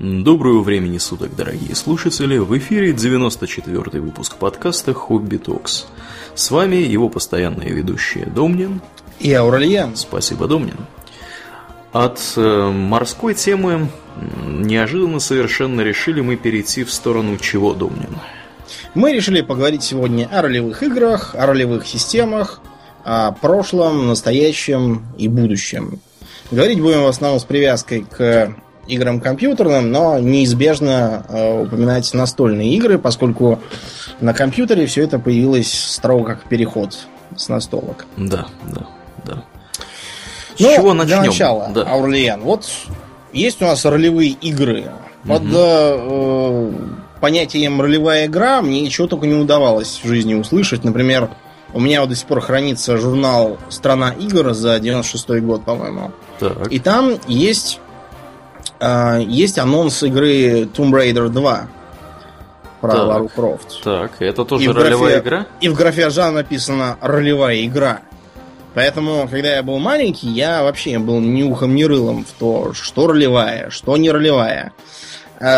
Доброго времени суток, дорогие слушатели, в эфире 94-й выпуск подкаста «Hobby Talks». С вами его постоянные ведущие Домнин и Аурельян. Спасибо, Домнин. От морской темы неожиданно совершенно решили мы перейти в сторону чего, Домнин? Мы решили поговорить сегодня о ролевых играх, о ролевых системах, о прошлом, настоящем и будущем. Говорить будем в основном с привязкой к играм компьютерным, но неизбежно упоминать настольные игры, поскольку на компьютере все это появилось строго как переход с настолок. Да. С чего начнем? Для начала, да. Аурлиен, вот есть у нас ролевые игры. Под понятием ролевая игра мне чего только не удавалось в жизни услышать. Например, у меня вот до сих пор хранится журнал «Страна игр» за 96-й год, по-моему. Так. И там есть анонс игры Tomb Raider 2 про Лару Крофт. Так, это тоже ролевая игра? И в графе жанра написано «ролевая игра». Поэтому, когда я был маленький, я вообще был ни ухом, ни рылом в то, что ролевая, что не ролевая.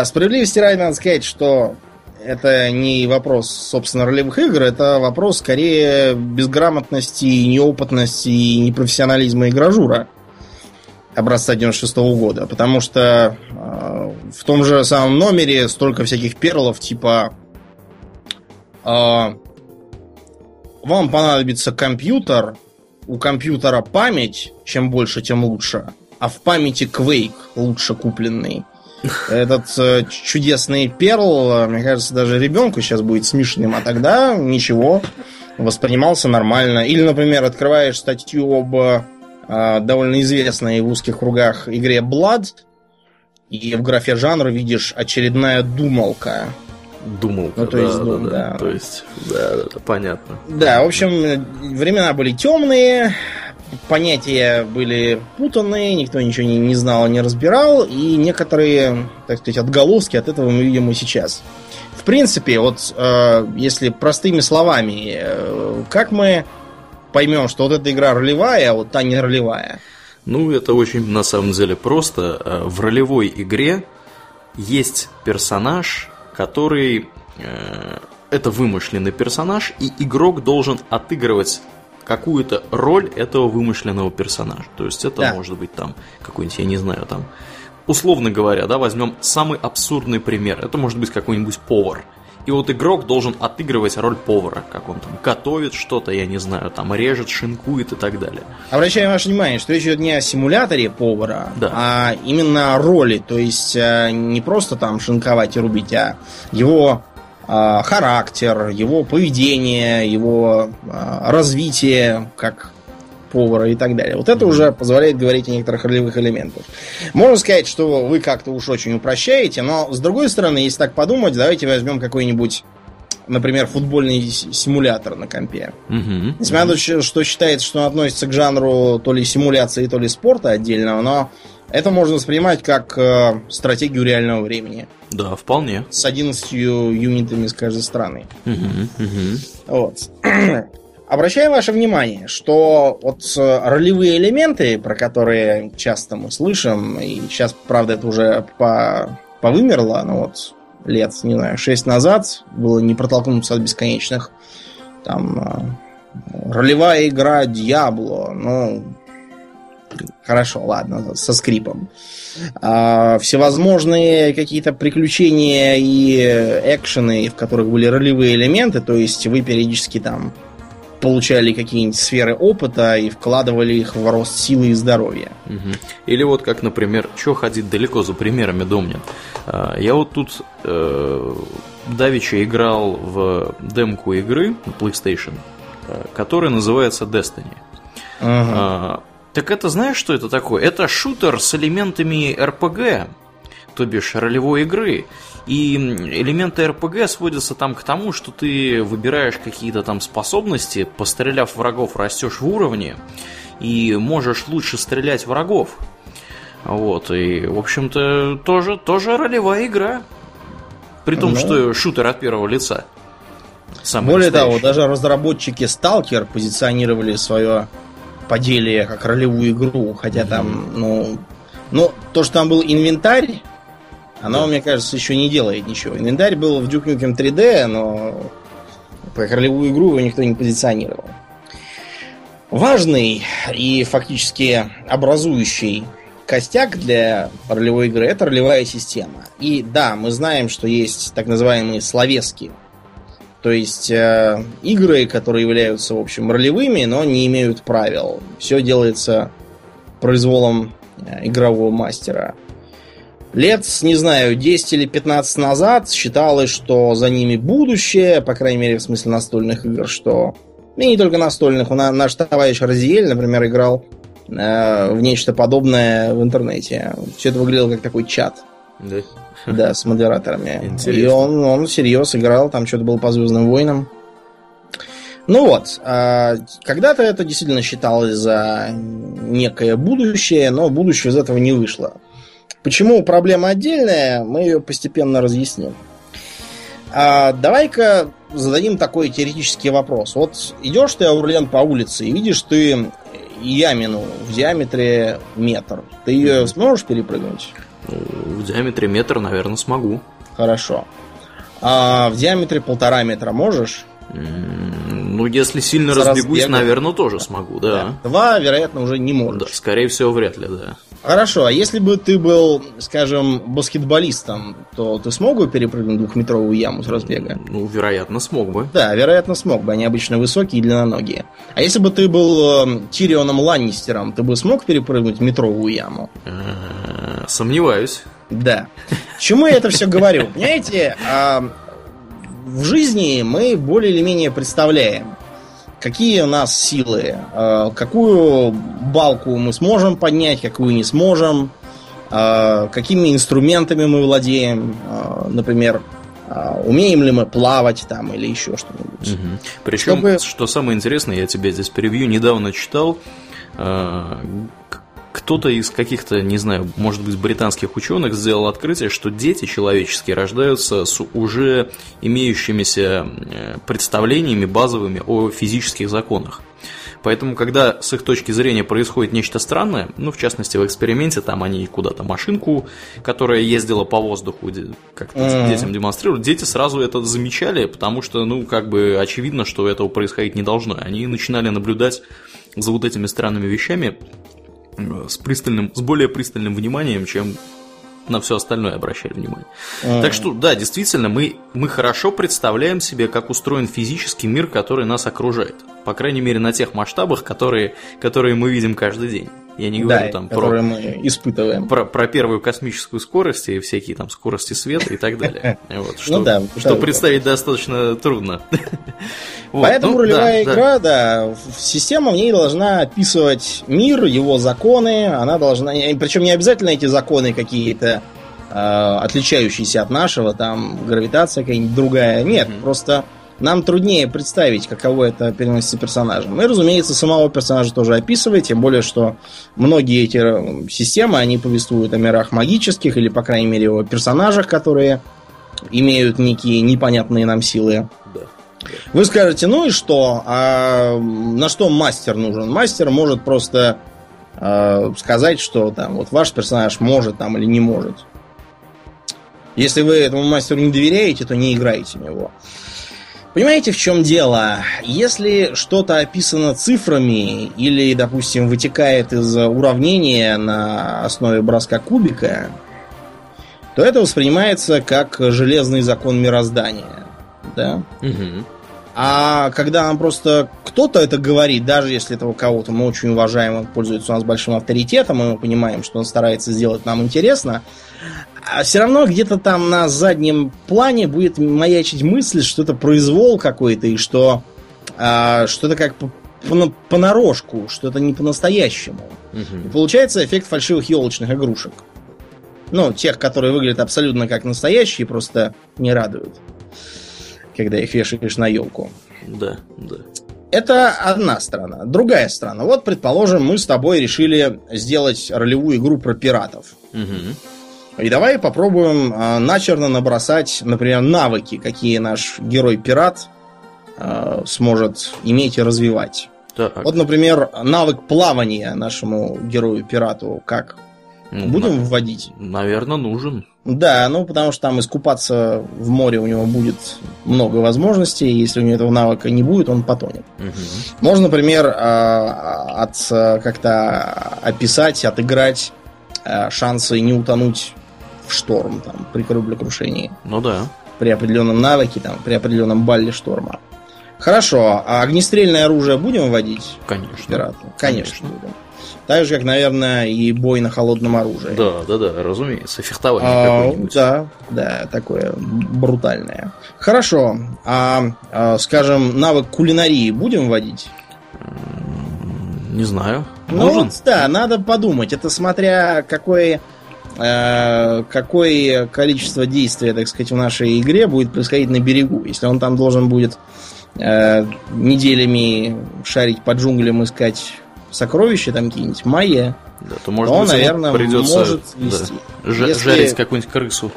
Справедливости ради надо сказать, что это не вопрос, собственно, ролевых игр, это вопрос, скорее, безграмотности, неопытности и непрофессионализма игражура образца 96-го года, потому что в том же самом номере столько всяких перлов, типа вам понадобится компьютер, у компьютера память, чем больше, тем лучше, а в памяти Quake лучше купленный. Этот чудесный перл, мне кажется, даже ребенку сейчас будет смешным, а тогда ничего, воспринимался нормально. Или, например, открываешь статью об довольно известной в узких кругах игре Blood, и в графе жанра видишь очередная думалка. Ну, то есть, да. То есть, да, понятно. Да, в общем, времена были темные, понятия были путанные, никто ничего не знал, не разбирал, и некоторые, так сказать, отголоски от этого мы видим и сейчас. В принципе, вот если простыми словами, как мы поймем, что вот эта игра ролевая, а вот та не ролевая? Ну, это очень, на самом деле, просто. В ролевой игре есть персонаж, который... Это вымышленный персонаж, и игрок должен отыгрывать какую-то роль этого вымышленного персонажа. То есть это может быть там какой-нибудь, я не знаю, там... Условно говоря, да, возьмем самый абсурдный пример. Это может быть какой-нибудь повар. И вот игрок должен отыгрывать роль повара, как он там готовит что-то, я не знаю, там режет, шинкует и так далее. Обращаем ваше внимание, что речь идет не о симуляторе повара, а именно о роли. То есть не просто там шинковать и рубить, а его характер, его поведение, его развитие как повара и так далее. Вот это уже позволяет говорить о некоторых ролевых элементах. Можно сказать, что вы как-то уж очень упрощаете, но, с другой стороны, если так подумать, давайте возьмем какой-нибудь, например, футбольный симулятор на компе. Несмотря на то, что считается, что он относится к жанру то ли симуляции, то ли спорта отдельного, но это можно воспринимать как стратегию реального времени. Да, вполне. С 11 юнитами с каждой страны. Вот. Обращаю ваше внимание, что вот ролевые элементы, про которые часто мы слышим, и сейчас, правда, это уже повымерло, но вот лет, не знаю, 6 назад было не протолкнуться от бесконечных. Там ролевая игра Diablo, ну, хорошо, ладно, со скрипом. Всевозможные какие-то приключения и экшены, в которых были ролевые элементы, то есть вы периодически там получали какие-нибудь сферы опыта и вкладывали их в рост силы и здоровья. Или вот как, например, что ходить далеко за примерами, Домнин. Я вот тут давеча играл в демку игры на PlayStation, которая называется Destiny. Так это, знаешь, что это такое? Это шутер с элементами RPG, то бишь ролевой игры. И элементы РПГ сводятся там к тому, что ты выбираешь какие-то там способности, постреляв врагов, растешь в уровне, и можешь лучше стрелять врагов. Вот, и, в общем-то, тоже ролевая игра. При том, что шутер от первого лица. Более того, даже разработчики Stalker позиционировали свое поделие как ролевую игру, хотя там, то, что там был инвентарь, Оно, мне кажется, еще не делает ничего. Инвентарь был в Duke Nukem 3D, но про ролевую игру его никто не позиционировал. Важный и фактически образующий костяк для ролевой игры — это ролевая система. И да, мы знаем, что есть так называемые словески. То есть игры, которые являются, в общем, ролевыми, но не имеют правил. Все делается произволом игрового мастера. Лет, не знаю, 10 или 15 назад считалось, что за ними будущее, по крайней мере, в смысле настольных игр, что... И не только настольных. Наш товарищ Розиель, например, играл в нечто подобное в интернете. Все это выглядело как такой чат. Да? Да, с модераторами. Интересно. И он всерьез играл, там что-то было по «Звездным войнам». Ну вот, когда-то это действительно считалось за некое будущее, но будущее из этого не вышло. Почему проблема отдельная, мы ее постепенно разъясним. Давай-ка зададим такой теоретический вопрос. Вот идешь ты, Аурлен, по улице и видишь ты ямину в диаметре метр. Ты ее сможешь перепрыгнуть? В диаметре метр, наверное, смогу. Хорошо. А в диаметре 1,5 метра можешь? Ну, если сильно разбегусь, наверное, тоже смогу, да. 2, вероятно, уже не можешь. Да, скорее всего, вряд ли, да. Хорошо, а если бы ты был, скажем, баскетболистом, то ты смог бы перепрыгнуть 2-метровую яму с разбега? Ну, вероятно, смог бы. Да, вероятно, смог бы. Они обычно высокие и длинноногие. А если бы ты был Тирионом Ланнистером, ты бы смог перепрыгнуть метровую яму? Сомневаюсь. Да. Чему я это все говорю? Понимаете, в жизни мы более или менее представляем, какие у нас силы, какую балку мы сможем поднять, какую не сможем, какими инструментами мы владеем, например, умеем ли мы плавать там или еще что-нибудь. Угу. Причем, что самое интересное, я тебе здесь превью недавно читал, кто-то из каких-то, не знаю, может быть, британских ученых сделал открытие, что дети человеческие рождаются с уже имеющимися представлениями базовыми о физических законах. Поэтому, когда с их точки зрения происходит нечто странное, ну, в частности, в эксперименте, там они куда-то машинку, которая ездила по воздуху, как-то детям демонстрировали, дети сразу это замечали, потому что, ну, как бы очевидно, что этого происходить не должно. Они начинали наблюдать за вот этими странными вещами с более пристальным вниманием, чем на все остальное обращали внимание. Так что, да, действительно, мы хорошо представляем себе, как устроен физический мир, который нас окружает. По крайней мере, на тех масштабах, которые мы видим каждый день. Я не говорю там про, мы испытываем. Про первую космическую скорость и всякие там скорости света и так далее. Вот, что, ну да, что представить достаточно трудно. Вот, поэтому ролевая игра, да, система в ней должна описывать мир, его законы, она должна. Причем не обязательно эти законы какие-то отличающиеся от нашего, там гравитация какая-нибудь другая. Нет, просто нам труднее представить, каково это переносится персонажем. И, разумеется, самого персонажа тоже описывает, тем более, что многие эти системы, они повествуют о мирах магических, или, по крайней мере, о персонажах, которые имеют некие непонятные нам силы. Да. Вы скажете, ну и что? А на что мастер нужен? Мастер может просто сказать, что там вот ваш персонаж может там или не может. Если вы этому мастеру не доверяете, то не играйте в него. Понимаете, в чем дело? Если что-то описано цифрами или, допустим, вытекает из уравнения на основе броска кубика, то это воспринимается как железный закон мироздания. Да? Угу. А когда нам просто кто-то это говорит, даже если этого кого-то мы очень уважаем, он пользуется у нас большим авторитетом, и мы понимаем, что он старается сделать нам интересно, а все равно где-то там на заднем плане будет маячить мысль, что это произвол какой-то, и что что-то как понарошку, что-то не по-настоящему. Угу. И получается эффект фальшивых елочных игрушек. Ну, тех, которые выглядят абсолютно как настоящие, просто не радуют, когда их вешаешь на елку. Да, да. Это одна сторона. Другая сторона. Вот, предположим, мы с тобой решили сделать ролевую игру про пиратов. Угу. И давай попробуем начерно набросать, например, навыки, какие наш герой-пират сможет иметь и развивать. Так. Вот, например, навык плавания нашему герою-пирату как Ну, будем вводить? Наверное, нужен. Да, ну потому что там искупаться в море у него будет много возможностей. Если у него этого навыка не будет, он потонет. Угу. Можно, например, как-то описать, отыграть шансы не утонуть в шторм там, при кораблекрушении. Ну да. При определенном навыке, там, при определенном балле шторма. Хорошо, а огнестрельное оружие будем вводить? Конечно. Пирату? Конечно, будем. Так же, как, наверное, и бой на холодном оружии. Да, разумеется, фехтование какое-нибудь. Да, такое брутальное. Хорошо, скажем, навык кулинарии будем вводить? Не знаю. Нужен? Ну, да, надо подумать. Это смотря какое количество действия, так сказать, в нашей игре будет происходить на берегу. Если он там должен будет неделями шарить по джунглям, искать сокровища там какие-нибудь, майя, да, то, может быть, наверное, придется, может вести. Да, жарить какую-нибудь крысу.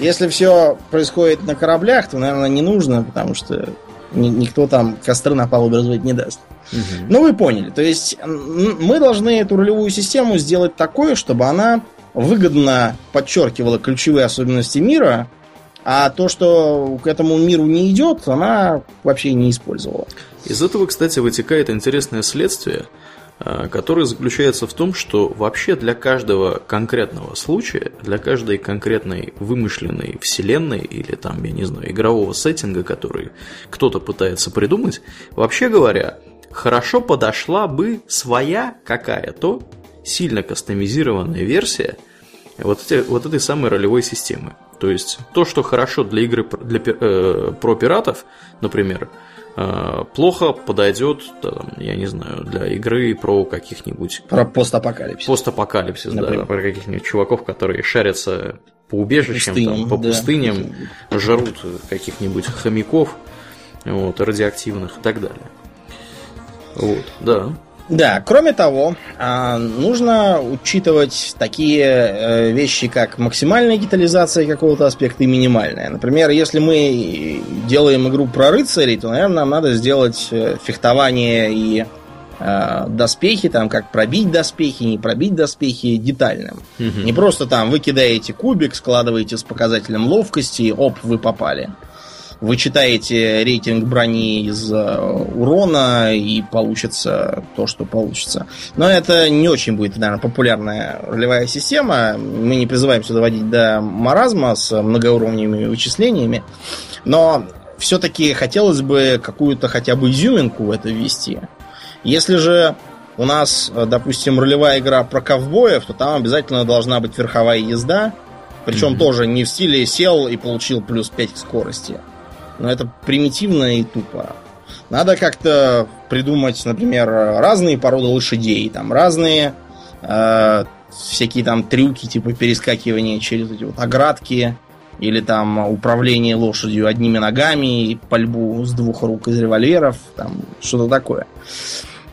Если все происходит на кораблях, то, наверное, не нужно, потому что никто там костры на палубе разводить не даст. Угу. Ну, вы поняли. То есть, мы должны эту рулевую систему сделать такой, чтобы она выгодно подчеркивала ключевые особенности мира, а то, что к этому миру не идет, она вообще не использовала. Из этого, кстати, вытекает интересное следствие, которое заключается в том, что вообще для каждого конкретного случая, для каждой конкретной вымышленной вселенной или там, я не знаю, игрового сеттинга, который кто-то пытается придумать, вообще говоря, хорошо подошла бы своя какая-то сильно кастомизированная версия вот этой самой ролевой системы. То есть, то, что хорошо для игры про пиратов, например, плохо подойдет, там, я не знаю, для игры про каких-нибудь... Про постапокалипсис. Постапокалипсис, например. Да, про каких-нибудь чуваков, которые шарятся по убежищам, пустыням, жрут каких-нибудь хомяков, радиоактивных и так далее. Вот, да. Да, кроме того, нужно учитывать такие вещи, как максимальная детализация какого-то аспекта и минимальная. Например, если мы делаем игру про рыцарей, то, наверное, нам надо сделать фехтование и доспехи, там, как пробить доспехи, не пробить доспехи, детальным. Угу. Не просто там вы кидаете кубик, складываете с показателем ловкости, и оп, вы попали. Вы читаете рейтинг брони из урона, и получится то, что получится. Но это не очень будет, наверное, популярная ролевая система. Мы не призываем сюда доводить до маразма с многоуровневыми вычислениями. Но все-таки хотелось бы какую-то хотя бы изюминку в это ввести. Если же у нас, допустим, ролевая игра про ковбоев, то там обязательно должна быть верховая езда. Причем тоже не в стиле сел и получил плюс 5 к скорости. Но это примитивно и тупо. Надо как-то придумать, например, разные породы лошадей, там разные всякие там трюки, типа перескакивания через эти вот оградки, или там управление лошадью одними ногами и пальбу с двух рук из револьверов, там что-то такое.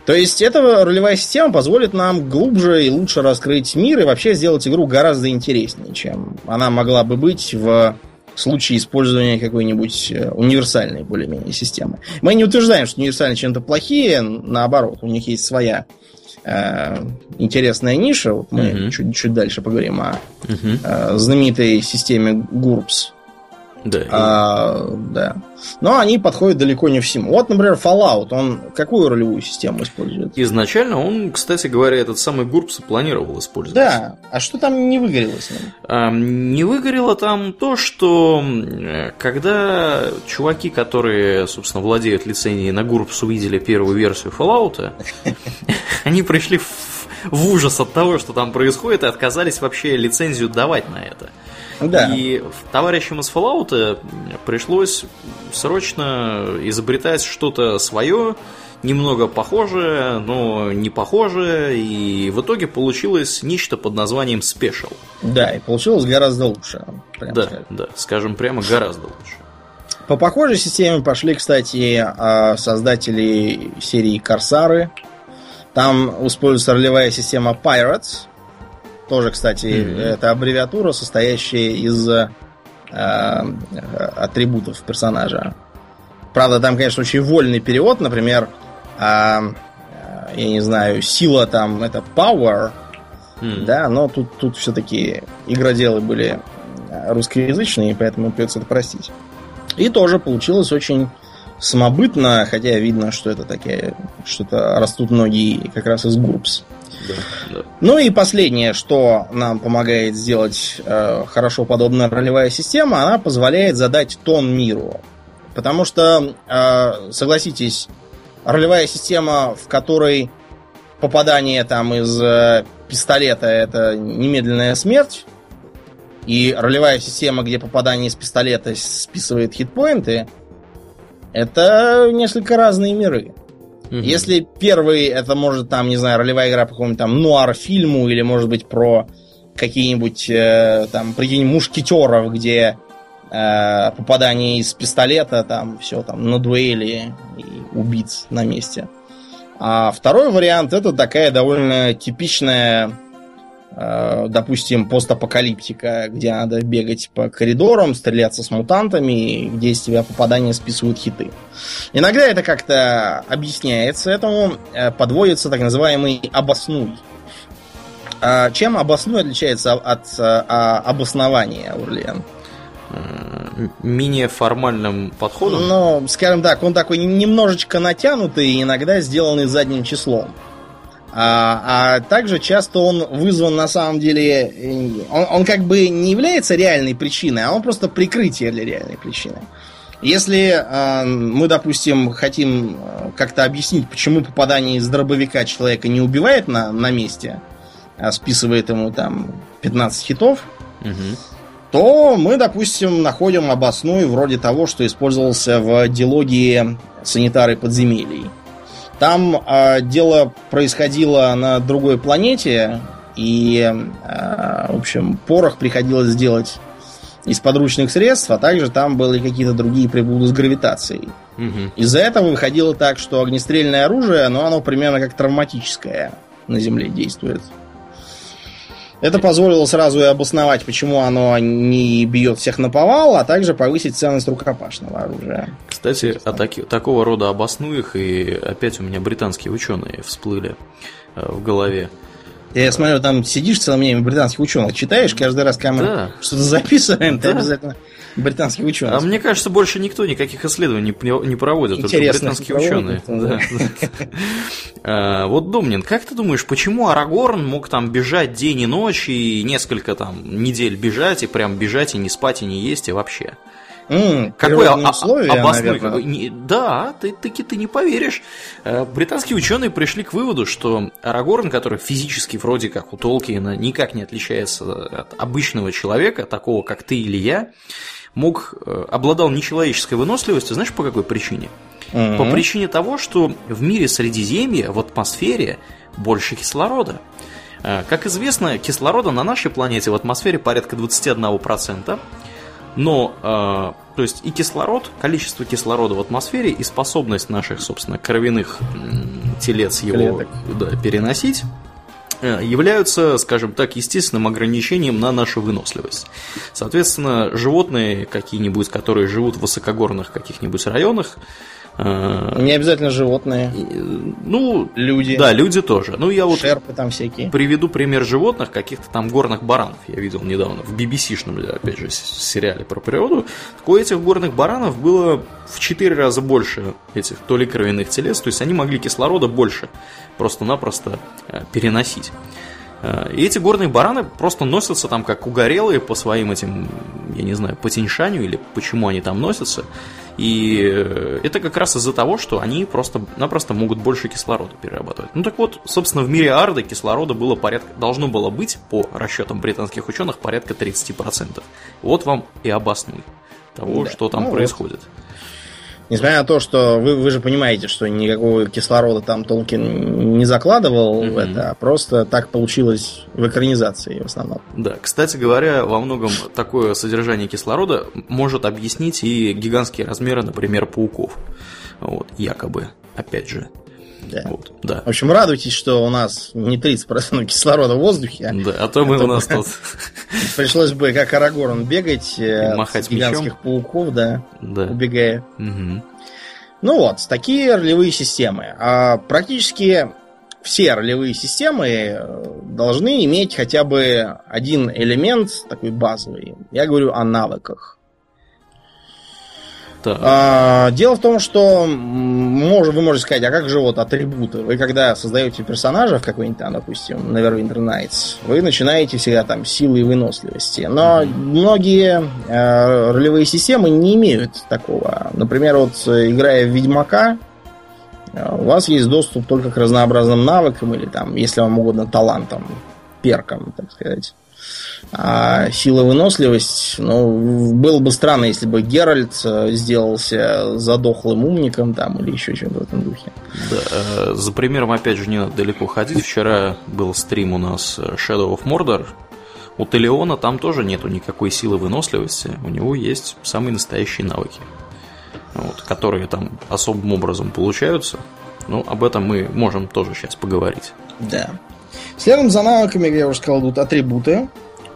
То есть эта ролевая система позволит нам глубже и лучше раскрыть мир и вообще сделать игру гораздо интереснее, чем она могла бы быть в случае использования какой-нибудь универсальной более-менее системы. Мы не утверждаем, что универсальные чем-то плохие, наоборот, у них есть своя интересная ниша. Вот мы чуть-чуть дальше поговорим о знаменитой системе GURPS. Да. Да. Но они подходят далеко не всему. Вот, например, Fallout, он какую ролевую систему использует? Изначально он, кстати говоря, этот самый GURPS планировал использовать. Да, а что там не выгорело с ним? Не выгорело там то, что когда чуваки, которые, собственно, владеют лицензией на GURPS, увидели первую версию Fallout, они пришли в ужас от того, что там происходит, и отказались вообще лицензию давать на это. Да. И товарищам из Fallout пришлось срочно изобретать что-то свое, немного похожее, но не похожее, и в итоге получилось нечто под названием Special. Да, и получилось гораздо лучше. Да, сказать. Да, скажем прямо, гораздо лучше. По похожей системе пошли, кстати, создатели серии «Корсары». Там используется ролевая система Pirates. Тоже, кстати, это аббревиатура, состоящая из атрибутов персонажа. Правда, там, конечно, очень вольный перевод. Например, я не знаю, сила там это power, Да, но тут все-таки игроделы были русскоязычные, поэтому придется это простить. И тоже получилось очень самобытно, хотя видно, что это такая, что-то растут ноги как раз из GURPS. Да. Ну и последнее, что нам помогает сделать хорошо подобная ролевая система, она позволяет задать тон миру. Потому что, согласитесь, ролевая система, в которой попадание там из пистолета — это немедленная смерть, и ролевая система, где попадание из пистолета списывает хитпоинты, это несколько разные миры. Mm-hmm. Если первый — это может там, не знаю, ролевая игра по какому-нибудь там нуар-фильму, или может быть про какие-нибудь там, прикинь, мушкетеров, где попадание из пистолета, там все там на дуэли и убийц на месте. А второй вариант — это такая довольно типичная, допустим, постапокалиптика, где надо бегать по коридорам, стреляться с мутантами, и где из тебя попадания списывают хиты. Иногда это как-то объясняется, этому подводится так называемый обоснуй. Чем обоснуй отличается от обоснования, Урлен? Менее формальным подходом? Ну, скажем так, он такой немножечко натянутый, иногда сделанный задним числом. А также часто он вызван, на самом деле, он как бы не является реальной причиной, а он просто прикрытие для реальной причины. Если мы, допустим, хотим как-то объяснить, почему попадание из дробовика человека не убивает на месте, а списывает ему там 15 хитов, то мы, допустим, находим обоснуй вроде того, что использовался в дилогии «Санитары подземелий». Там дело происходило на другой планете, и, в общем, порох приходилось делать из подручных средств, а также там были какие-то другие приблуды с гравитацией. Угу. Из-за этого выходило так, что огнестрельное оружие, оно примерно как травматическое на Земле действует. Это позволило сразу и обосновать, почему оно не бьет всех наповал, а также повысить ценность рукопашного оружия. Кстати, о такого рода обоснуях, и опять у меня британские ученые всплыли в голове. Я смотрю, там сидишь целыми днями британских ученых, читаешь каждый раз, когда мы что-то записываем, ты обязательно британских ученых. А мне кажется, больше никто никаких исследований не проводит, интересно, только британские ученые. Вот, Домнин, как ты думаешь, почему Арагорн мог там бежать день и ночь, и несколько там недель бежать, и прям бежать, и не спать, и не есть, и вообще? Какое обоснуй? Да, ты не поверишь. Британские ученые пришли к выводу, что Арагорн, который физически вроде как у Толкиена никак не отличается от обычного человека, такого как ты или я, обладал нечеловеческой выносливостью. Знаешь, по какой причине? Mm-hmm. По причине того, что в мире Средиземья в атмосфере больше кислорода. Как известно, кислорода на нашей планете в атмосфере порядка 21%. Но, то есть и кислород, количество кислорода в атмосфере, и способность наших, собственно, кровяных телец его переносить являются, скажем так, естественным ограничением на нашу выносливость. Соответственно, животные какие-нибудь, которые живут в высокогорных каких-нибудь районах, не обязательно животные. Ну, люди. Да, люди тоже. Ну, я вот шерпы там всякие. Приведу пример животных, каких-то там горных баранов. Я видел недавно в BBC-шном, опять же, сериале про природу. Так у этих горных баранов было в 4 раза больше этих то ли кровяных телец. То есть они могли кислорода больше просто-напросто переносить. И эти горные бараны просто носятся там как угорелые по своим этим, я не знаю, по Тянь-Шаню или почему они там носятся. И это как раз из-за того, что они просто-напросто могут больше кислорода перерабатывать. Ну так вот, собственно, в мире Арды кислорода было должно было быть, по расчетам британских ученых, порядка 30%. Вот вам и обоснуй того, что там происходит. Несмотря на то, что вы же понимаете, что никакого кислорода там Толкин не закладывал в это, а просто так получилось в экранизации в основном. Да, кстати говоря, во многом такое содержание кислорода может объяснить и гигантские размеры, например, пауков. Вот, якобы, опять же. Да. Вот, да. В общем, радуйтесь, что у нас не 30% кислорода в воздухе. Да, а то мы у нас тут... Пришлось бы, как Арагорн, бегать от гигантских пауков, да. убегая. Угу. Ну вот, такие ролевые системы. Практически все ролевые системы должны иметь хотя бы один элемент такой базовый. Я говорю о навыках. Да. Дело в том, что вы можете сказать, а как же вот атрибуты? Вы когда создаете персонажа в какой-нибудь там, допустим, Neverwinter Nights, вы начинаете всегда там силы и выносливости. Но многие ролевые системы не имеют такого. Например, вот играя в Ведьмака, у вас есть доступ только к разнообразным навыкам или там, если вам угодно, талантам, перкам, так сказать. А сила, выносливость, ну, было бы странно, если бы Геральт сделался задохлым умником там или еще чем-то в этом духе. Да, за примером, опять же, не надо далеко ходить. Вчера был стрим у нас Shadow of Mordor. У Телиона там тоже нету никакой силы выносливости. У него есть самые настоящие навыки, вот, которые там особым образом получаются. Но об этом мы можем тоже сейчас поговорить. Да. Следом за навыками, как я уже сказал, идут атрибуты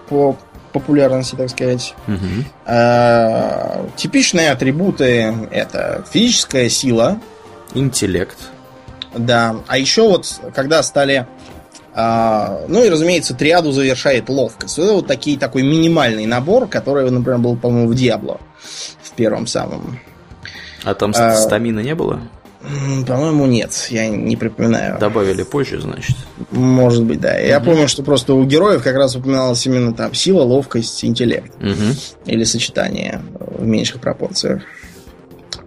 по популярности, так сказать. Типичные атрибуты — это физическая сила, интеллект. Да. А еще вот когда стали... ну и, разумеется, триаду завершает ловкость. Это вот такой минимальный набор, который, например, был, по-моему, в Диабло в первом самом. А там стамины не было? По-моему, нет, я не припоминаю. Добавили позже, значит. Может быть, да. Я помню, что просто у героев как раз упоминалась именно там сила, ловкость, интеллект. Или сочетание в меньших пропорциях.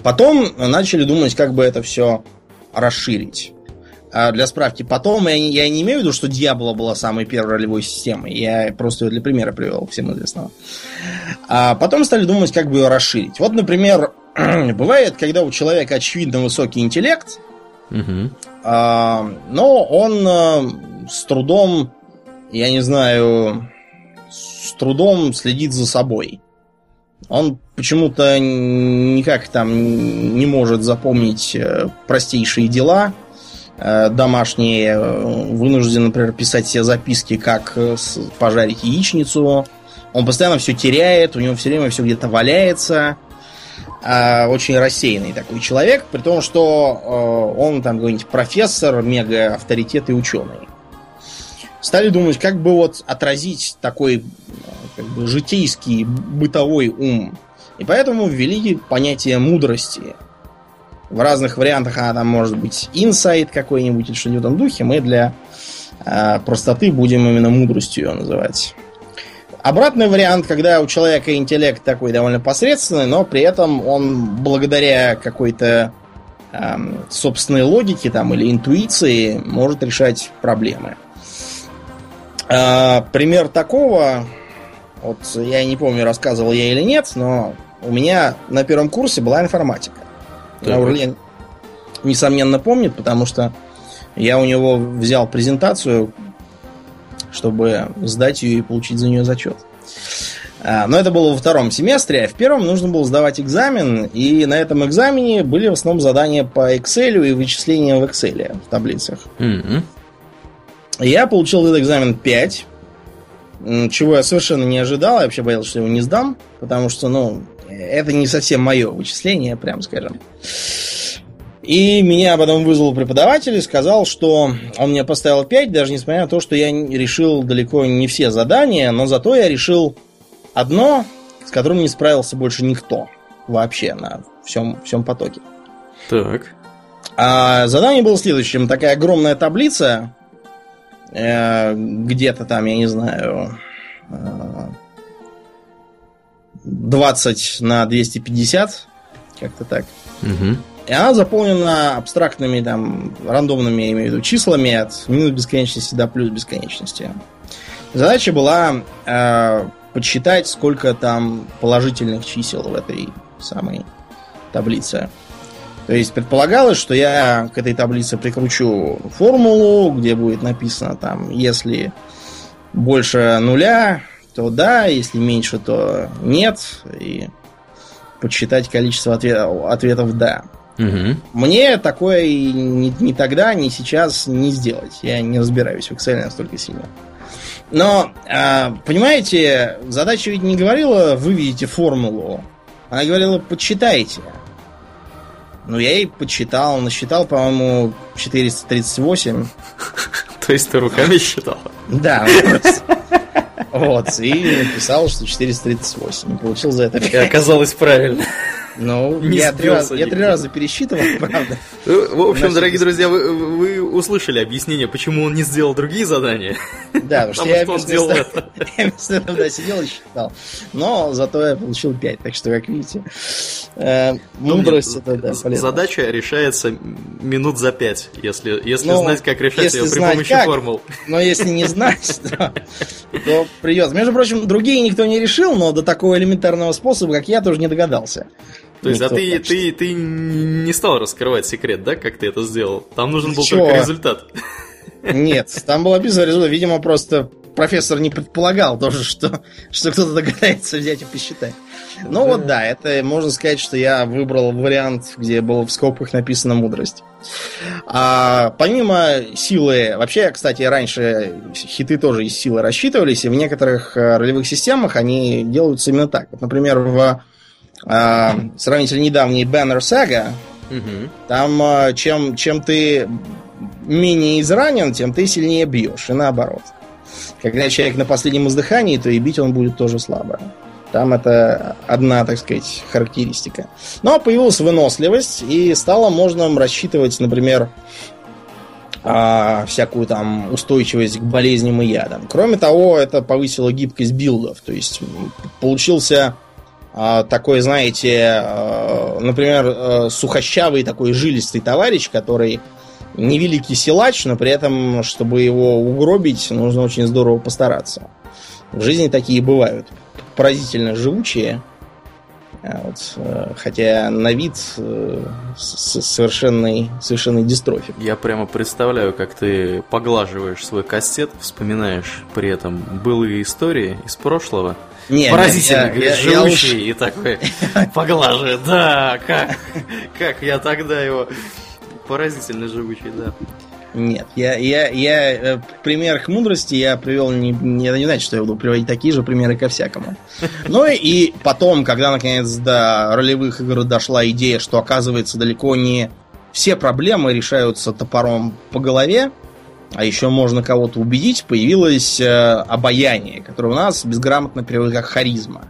Потом начали думать, как бы это все расширить. А для справки, потом я не имею в виду, что Diablo была самой первой ролевой системой. Я просто ее для примера привел, всем известного. А потом стали думать, как бы ее расширить. Вот, например, бывает, когда у человека очевидно высокий интеллект, но он с трудом, я не знаю, с трудом следит за собой. Он почему-то никак там не может запомнить простейшие дела домашние. Вынужден, например, писать себе записки, как пожарить яичницу. Он постоянно все теряет, у него все время все где-то валяется. Очень рассеянный такой человек, при том, что он там какой-нибудь профессор, мега авторитет и ученый. Стали думать, как бы вот отразить такой как бы житейский, бытовой ум. И поэтому ввели понятие мудрости. В разных вариантах она там может быть инсайт какой-нибудь или что-нибудь в этом духе. Мы для простоты будем именно мудростью ее называть. Обратный вариант, когда у человека интеллект такой довольно посредственный, но при этом он благодаря какой-то собственной логике там, или интуиции может решать проблемы. Пример такого, вот я не помню, рассказывал я или нет, но у меня на первом курсе была информатика. Аурлен, несомненно, помнит, потому что я у него взял презентацию, чтобы сдать ее и получить за нее зачет. Но это было во втором семестре, а в первом нужно было сдавать экзамен, и на этом экзамене были в основном задания по Excel и вычисления в Excel, в таблицах. Я получил этот экзамен 5, чего я совершенно не ожидал, я вообще боялся, что его не сдам, потому что, ну, это не совсем мое вычисление, прям скажем. И меня потом вызвал преподаватель и сказал, что он мне поставил 5, даже несмотря на то, что я решил далеко не все задания, но зато я решил одно, с которым не справился больше никто вообще на всем потоке. Так. А задание было следующим. Такая огромная таблица, где-то там, я не знаю, 20 на 250, как-то так. И она заполнена абстрактными, там, рандомными, я имею в виду, числами от минус бесконечности до плюс бесконечности. Задача была подсчитать, сколько там положительных чисел в этой самой таблице. То есть предполагалось, что я к этой таблице прикручу формулу, где будет написано, там, если больше нуля, то да, если меньше, то нет, и подсчитать количество ответов да. Мне такое ни тогда, ни сейчас не сделать. Я не разбираюсь в Excel настолько сильно. Но, понимаете, задача ведь не говорила: выведите формулу. Она говорила: подсчитайте. Ну, я и почитал, насчитал, по-моему, 438. То есть ты руками считал? Да, вот, и написал, что 438. Получил за это 5. И оказалось правильно. Ну, я три раза пересчитывал, правда. В общем, дорогие друзья, вы услышали объяснение, почему он не сделал другие задания. Да, потому что я вместо этого сидел и считал. Но зато я получил 5, так что, как видите, мудрость это полезно. Задача решается минут за 5, если знать, как решать ее при помощи формул. Но если не знать, то придется. Между прочим, другие никто не решил, но до такого элементарного способа, как я, тоже не догадался. То есть, ты не стал раскрывать секрет, да, как ты это сделал? Там нужен был только результат. Нет, там был описан результат. Видимо, просто профессор не предполагал тоже, что кто-то догадается взять и посчитать. Ну да. Вот да, это можно сказать, что я выбрал вариант, где было в скобках написано «мудрость». А помимо силы... Вообще, кстати, раньше хиты тоже из силы рассчитывались, и в некоторых ролевых системах они делаются именно так. Вот, например, в... сравнительно недавний Banner Saga. Угу. Там чем ты менее изранен, тем ты сильнее бьешь. И наоборот. Когда человек на последнем издыхании, то и бить он будет тоже слабо. Там это одна, так сказать, характеристика. Но появилась выносливость, и стало можно рассчитывать, например, всякую там устойчивость к болезням и ядам. Кроме того, это повысило гибкость билдов. То есть получился... такой, знаете, например, сухощавый такой жилистый товарищ, который невеликий силач, но при этом, чтобы его угробить, нужно очень здорово постараться. В жизни такие бывают. Поразительно живучие. Вот, хотя на вид совершенный дистрофик. Я прямо представляю, как ты поглаживаешь свой кастет, вспоминаешь при этом былые истории из прошлого. Нет, поразительно, живущий и такой поглаживает. Да, как я тогда его... Поразительно живучий, да. Нет, я пример к мудрости я привел, это не значит, что я буду приводить такие же примеры ко всякому. Ну и потом, когда наконец до ролевых игр дошла идея, что оказывается далеко не все проблемы решаются топором по голове, а еще можно кого-то убедить, появилось обаяние, которое у нас безграмотно переводит как харизма.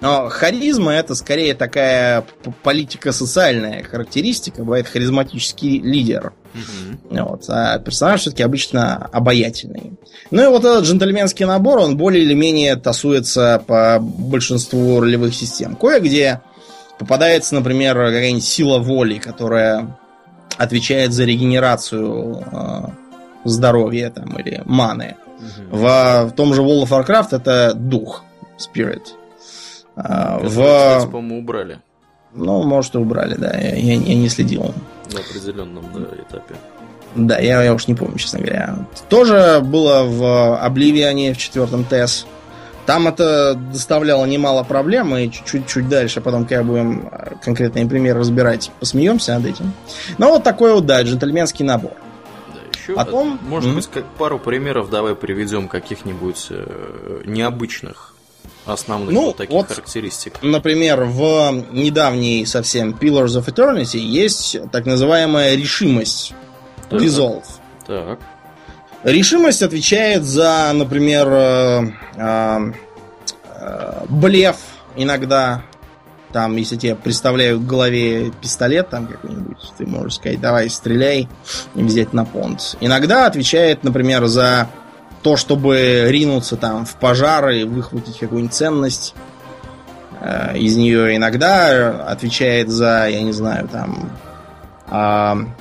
Но харизма это скорее такая политико-социальная характеристика, бывает харизматический лидер. Вот. А персонаж все-таки обычно обаятельный. Ну и вот этот джентльменский набор, он более или менее тасуется по большинству ролевых систем. Кое-где попадается, например, какая-нибудь сила воли, которая отвечает за регенерацию здоровья там, или маны. В том же World of Warcraft это дух, spirit. Кстати, по-моему, убрали. Ну, может, и убрали, да. Я не следил. На определенном этапе. Да, я уж не помню, честно говоря. Тоже было в Oblivion, в 4-м ТЭС. Там это доставляло немало проблем, и чуть-чуть дальше, потом, когда будем конкретные примеры разбирать, посмеемся над этим. Но вот такой вот, да, джентльменский набор. Потом... Может быть, как пару примеров давай приведем каких-нибудь необычных основных таких вот, характеристик. Например, в недавней совсем Pillars of Eternity есть так называемая решимость. Так. Resolve. Так. Решимость отвечает за, например, блеф иногда. Там, если тебе представляют в голове пистолет там какой-нибудь, ты можешь сказать, давай, стреляй, и взять на понт. Иногда отвечает, например, за то, чтобы ринуться там в пожар и выхватить какую-нибудь ценность из нее. Иногда отвечает за, я не знаю, там,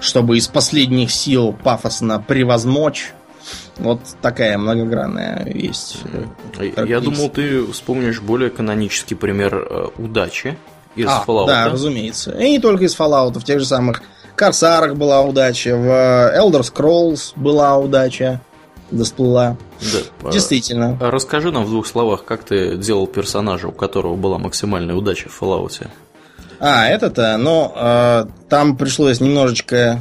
чтобы из последних сил пафосно превозмочь. Вот такая многогранная есть. Я думал, ты вспомнишь более канонический пример удачи из Fallout. Да, разумеется. И не только из Fallout, в тех же самых Корсарах была удача, в Elder Scrolls была удача, всплыла. Да, действительно. Расскажи нам в двух словах, как ты делал персонажа, у которого была максимальная удача в Fallout. Там пришлось немножечко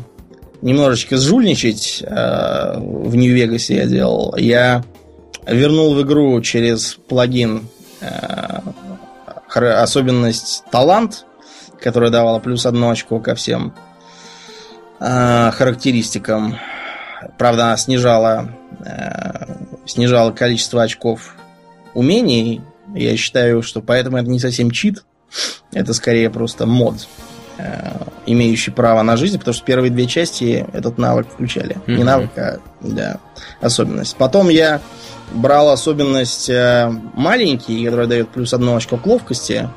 сжульничать. В Нью-Вегасе я делал. Я вернул в игру через плагин особенность талант, которая давала плюс 1 очко ко всем характеристикам. Правда, она снижала количество очков умений. Я считаю, что поэтому это не совсем чит. Это скорее просто мод, имеющий право на жизнь, потому что первые 2 части этот навык включали. Mm-hmm. Не навык, а да, особенность. Потом я брал особенность маленький, которая дает плюс 1 очко к ловкости,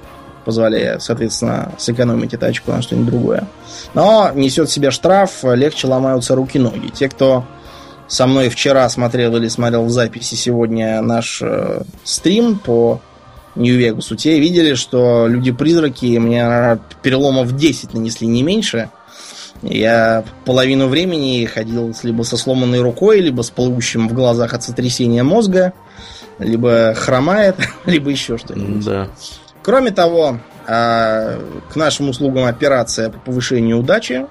позволяя, соответственно, сэкономить это очко на что-нибудь другое. Но несет в себе штраф, легче ломаются руки-ноги. Те, кто со мной вчера смотрел или смотрел в записи сегодня наш стрим по Нью-Вегасу, те видели, что люди-призраки мне переломов 10 нанесли, не меньше. Я половину времени ходил либо со сломанной рукой, либо с плывущим в глазах от сотрясения мозга, либо хромает, либо еще что-нибудь. Да. Кроме того, к нашим услугам операция по повышению удачи,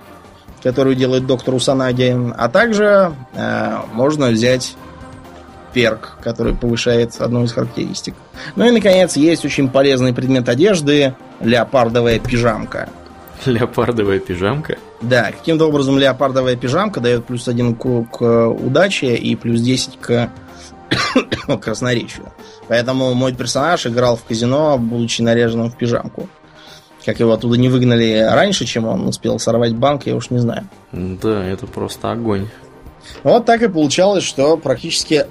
которую делает доктор Усанаги, а также можно взять перк, который повышает одну из характеристик. Ну и, наконец, есть очень полезный предмет одежды – леопардовая пижамка. Леопардовая пижамка? Да, каким-то образом леопардовая пижамка дает плюс 1 к удаче и плюс 10 к красноречию. Поэтому мой персонаж играл в казино, будучи наряженным в пижамку. Как его оттуда не выгнали раньше, чем он успел сорвать банк, я уж не знаю. Да, это просто огонь. Вот так и получалось, что практически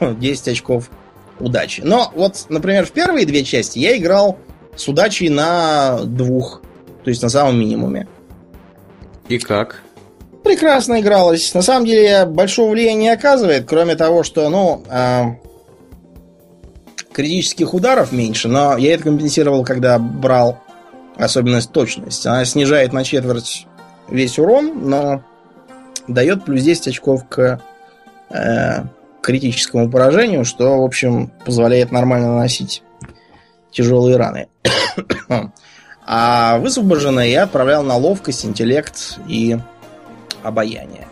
10 очков удачи. Но вот, например, в первые 2 части я играл с удачей на 2, то есть на самом минимуме. И как? Прекрасно игралось. На самом деле большого влияния не оказывает, кроме того, что, критических ударов меньше, но я это компенсировал, когда брал особенность точность. Она снижает на 1/4 весь урон, но дает плюс 10 очков к критическому поражению, что, в общем, позволяет нормально наносить тяжелые раны. А высвобожденное я отправлял на ловкость, интеллект и обаяние.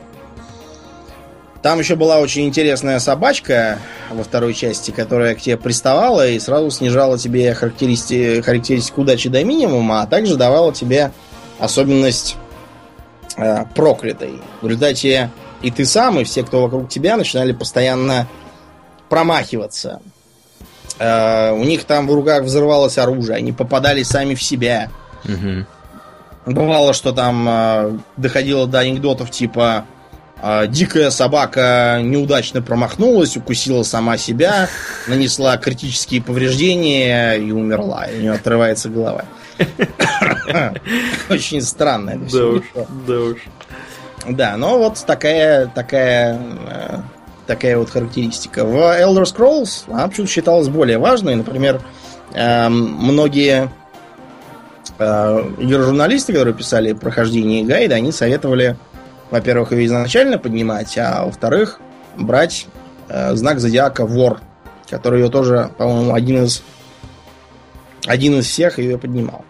Там еще была очень интересная собачка во 2 части, которая к тебе приставала и сразу снижала тебе характеристику удачи до минимума, а также давала тебе особенность проклятой. В результате и ты сам, и все, кто вокруг тебя, начинали постоянно промахиваться. У них там в руках взрывалось оружие, они попадали сами в себя. Угу. Бывало, что там доходило до анекдотов типа «Дикая собака неудачно промахнулась, укусила сама себя, нанесла критические повреждения и умерла. И у нее отрывается голова». Очень странно это все. Да уж. Да, но вот такая вот характеристика. В Elder Scrolls она почему-то считалась более важной. Например, многие журналисты, которые писали прохождение гайда, они советовали, во-первых, ее изначально поднимать, а во-вторых, брать знак зодиака Вор, который ее тоже, по-моему, один из всех ее поднимал.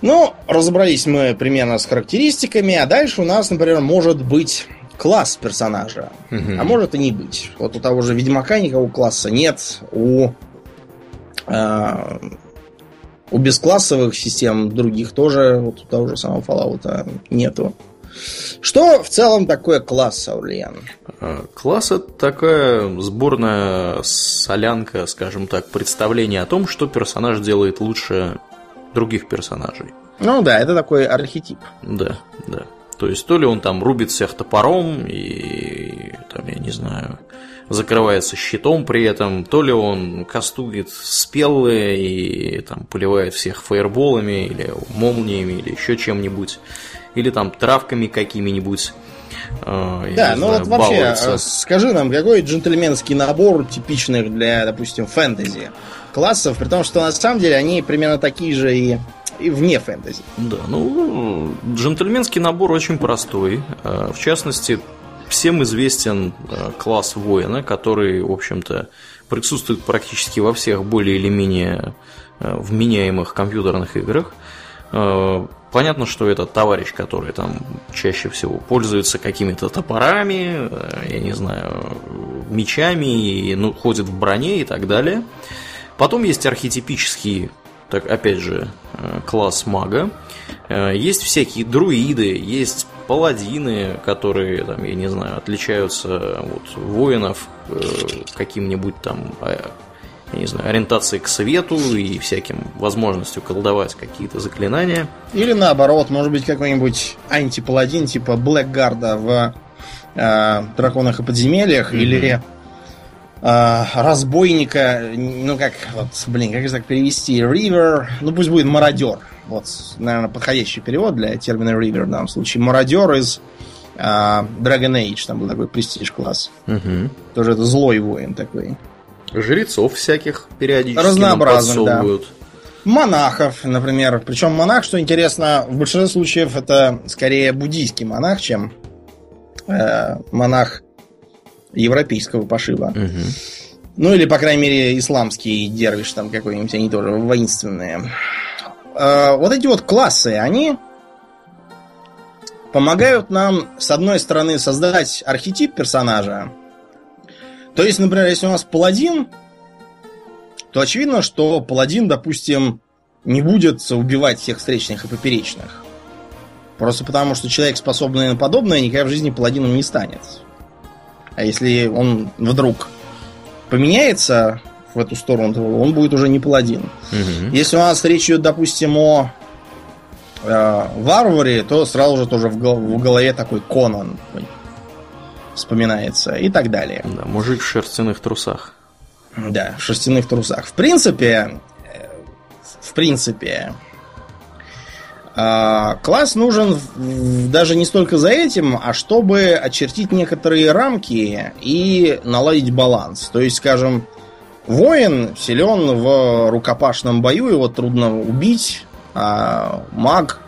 Ну, разобрались мы примерно с характеристиками, а дальше у нас, например, может быть класс персонажа, а может и не быть. Вот у того же Ведьмака никакого класса нет, у бесклассовых систем других тоже, вот у того же самого Fallout нету. Что в целом такое класс, Аурлиан? Класс — это такая сборная солянка, скажем так, представление о том, что персонаж делает лучше других персонажей. Ну да, это такой архетип. Да, да. То есть, то ли он там рубит всех топором и, там, я не знаю, закрывается щитом при этом, то ли он кастует спеллы и там поливает всех фаерболами или молниями или еще чем-нибудь. Или там травками какими-нибудь. Да, ну вот вообще, скажи нам, какой джентльменский набор типичных для, допустим, фэнтези классов, при том, что на самом деле они примерно такие же и вне фэнтези. Да, ну, джентльменский набор очень простой. В частности, всем известен класс воина, который, в общем-то, присутствует практически во всех более или менее вменяемых компьютерных играх. Понятно, что это товарищ, который там чаще всего пользуется какими-то топорами, я не знаю, мечами, ходит в броне и так далее. Потом есть архетипический так, опять же, класс мага. Есть всякие друиды, есть паладины, которые, там, я не знаю, отличаются от воинов каким-нибудь там, я не знаю, ориентацией к свету и всяким возможностью колдовать какие-то заклинания. Или наоборот, может быть, какой-нибудь антипаладин типа Блэкгарда в Драконах и подземельях, mm-hmm. или разбойника, ну как, вот, блин, как же так перевести, Ривер, ну пусть будет мародер. Вот, наверное, подходящий перевод для термина Ривер в данном случае. Мародер из Dragon Age, там был такой престиж-класс. Угу. Тоже это злой воин такой. Жрецов всяких периодически разнообразных, да. Монахов, например. Причем монах, что интересно, в большинстве случаев это скорее буддийский монах, чем монах европейского пошиба. Угу. Ну или, по крайней мере, исламский дервиш там какой-нибудь, они тоже воинственные. Вот эти вот классы, они помогают нам, с одной стороны, создать архетип персонажа. То есть, например, если у нас паладин, то очевидно, что паладин, допустим, не будет убивать всех встречных и поперечных. Просто потому, что человек, способный на подобное, никогда в жизни паладином не станет. А если он вдруг поменяется в эту сторону, он будет уже не паладин. Угу. Если у нас речь идет, допустим, о варваре, то сразу же тоже в голове такой Конан вспоминается и так далее. Да, мужик в шерстяных трусах. Да, в шерстяных трусах. В принципе, класс нужен даже не столько за этим, а чтобы очертить некоторые рамки и наладить баланс. То есть, скажем, воин силен в рукопашном бою, его трудно убить, а маг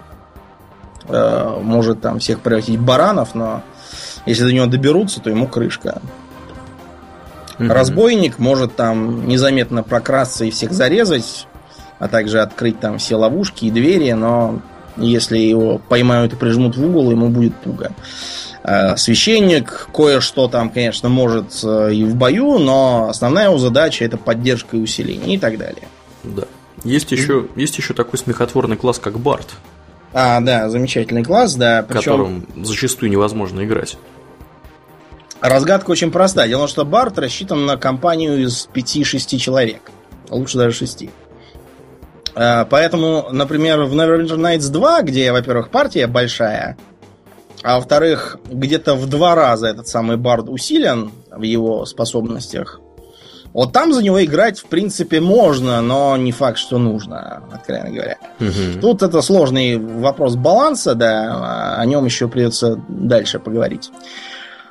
может там всех превратить в баранов, но если до него доберутся, то ему крышка. Mm-hmm. Разбойник может там незаметно прокрасться и всех зарезать, а также открыть там все ловушки и двери, но если его поймают и прижмут в угол, ему будет туго. Священник кое-что там, конечно, может и в бою, но основная его задача — это поддержка и усиление и так далее. Да. Есть еще такой смехотворный класс, как бард. А, да, замечательный класс, да. Причем которым зачастую невозможно играть. Разгадка очень простая. Дело в том, что бард рассчитан на компанию из 5-6 человек. Лучше даже 6. Поэтому, например, в Neverwinter Nights 2, где, во-первых, партия большая, а во-вторых, где-то в 2 раза этот самый бард усилен в его способностях. Вот там за него играть, в принципе, можно, но не факт, что нужно, откровенно говоря. Угу. Тут это сложный вопрос баланса, да, о нем еще придется дальше поговорить.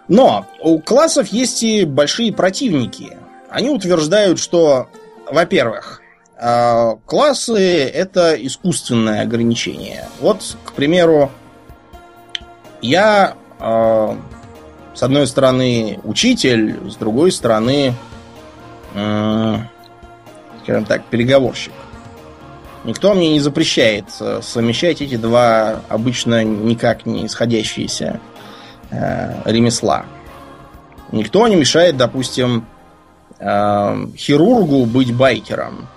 Но у классов есть и большие противники. Они утверждают, что, во-первых, классы — это искусственное ограничение. Вот, к примеру, я, с одной стороны, учитель, с другой стороны, скажем так, переговорщик. Никто мне не запрещает совмещать эти два обычно никак не сходящиеся ремесла. Никто не мешает, допустим, хирургу быть байкером.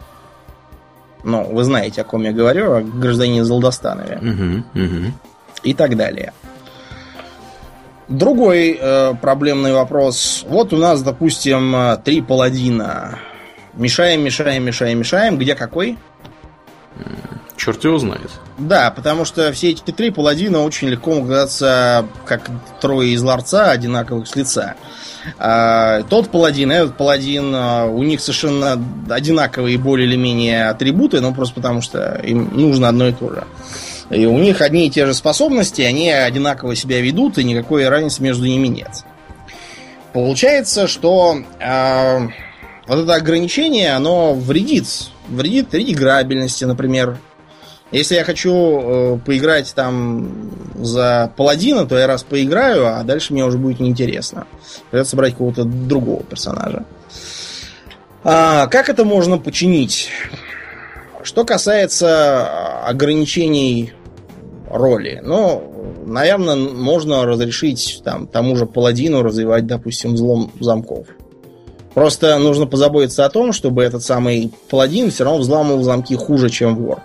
Ну, вы знаете, о ком я говорю, о гражданине Золдостанове. Uh-huh, uh-huh. И так далее. Другой проблемный вопрос. Вот у нас, допустим, 3 паладина. Мешаем. Где какой? Черт его знает. Да, потому что все эти 3 паладина очень легко могут казаться как 3 из ларца, одинаковых с лица. Тот паладин, этот паладин, у них совершенно одинаковые более или менее атрибуты, но просто потому что им нужно одно и то же. И у них одни и те же способности, они одинаково себя ведут, и никакой разницы между ними нет. Получается, что вот это ограничение, оно вредит играбельности, например. Если я хочу поиграть там за паладина, то я раз поиграю, а дальше мне уже будет неинтересно. Придется брать какого-то другого персонажа. Как это можно починить? Что касается ограничений роли, ну, наверное, можно разрешить там, тому же паладину развивать, допустим, взлом замков. Просто нужно позаботиться о том, чтобы этот самый паладин все равно взламывал замки хуже, чем вор.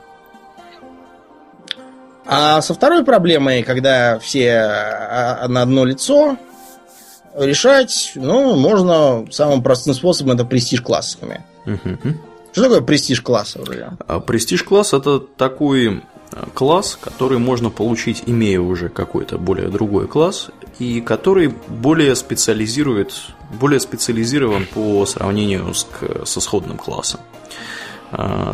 А со второй проблемой, когда все на одно лицо, решать, можно самым простым способом, это престиж классами. Что такое престиж класса? Престиж класс — это такой класс, который можно получить, имея уже какой-то более другой класс, и который более специализирован по сравнению со сходным классом.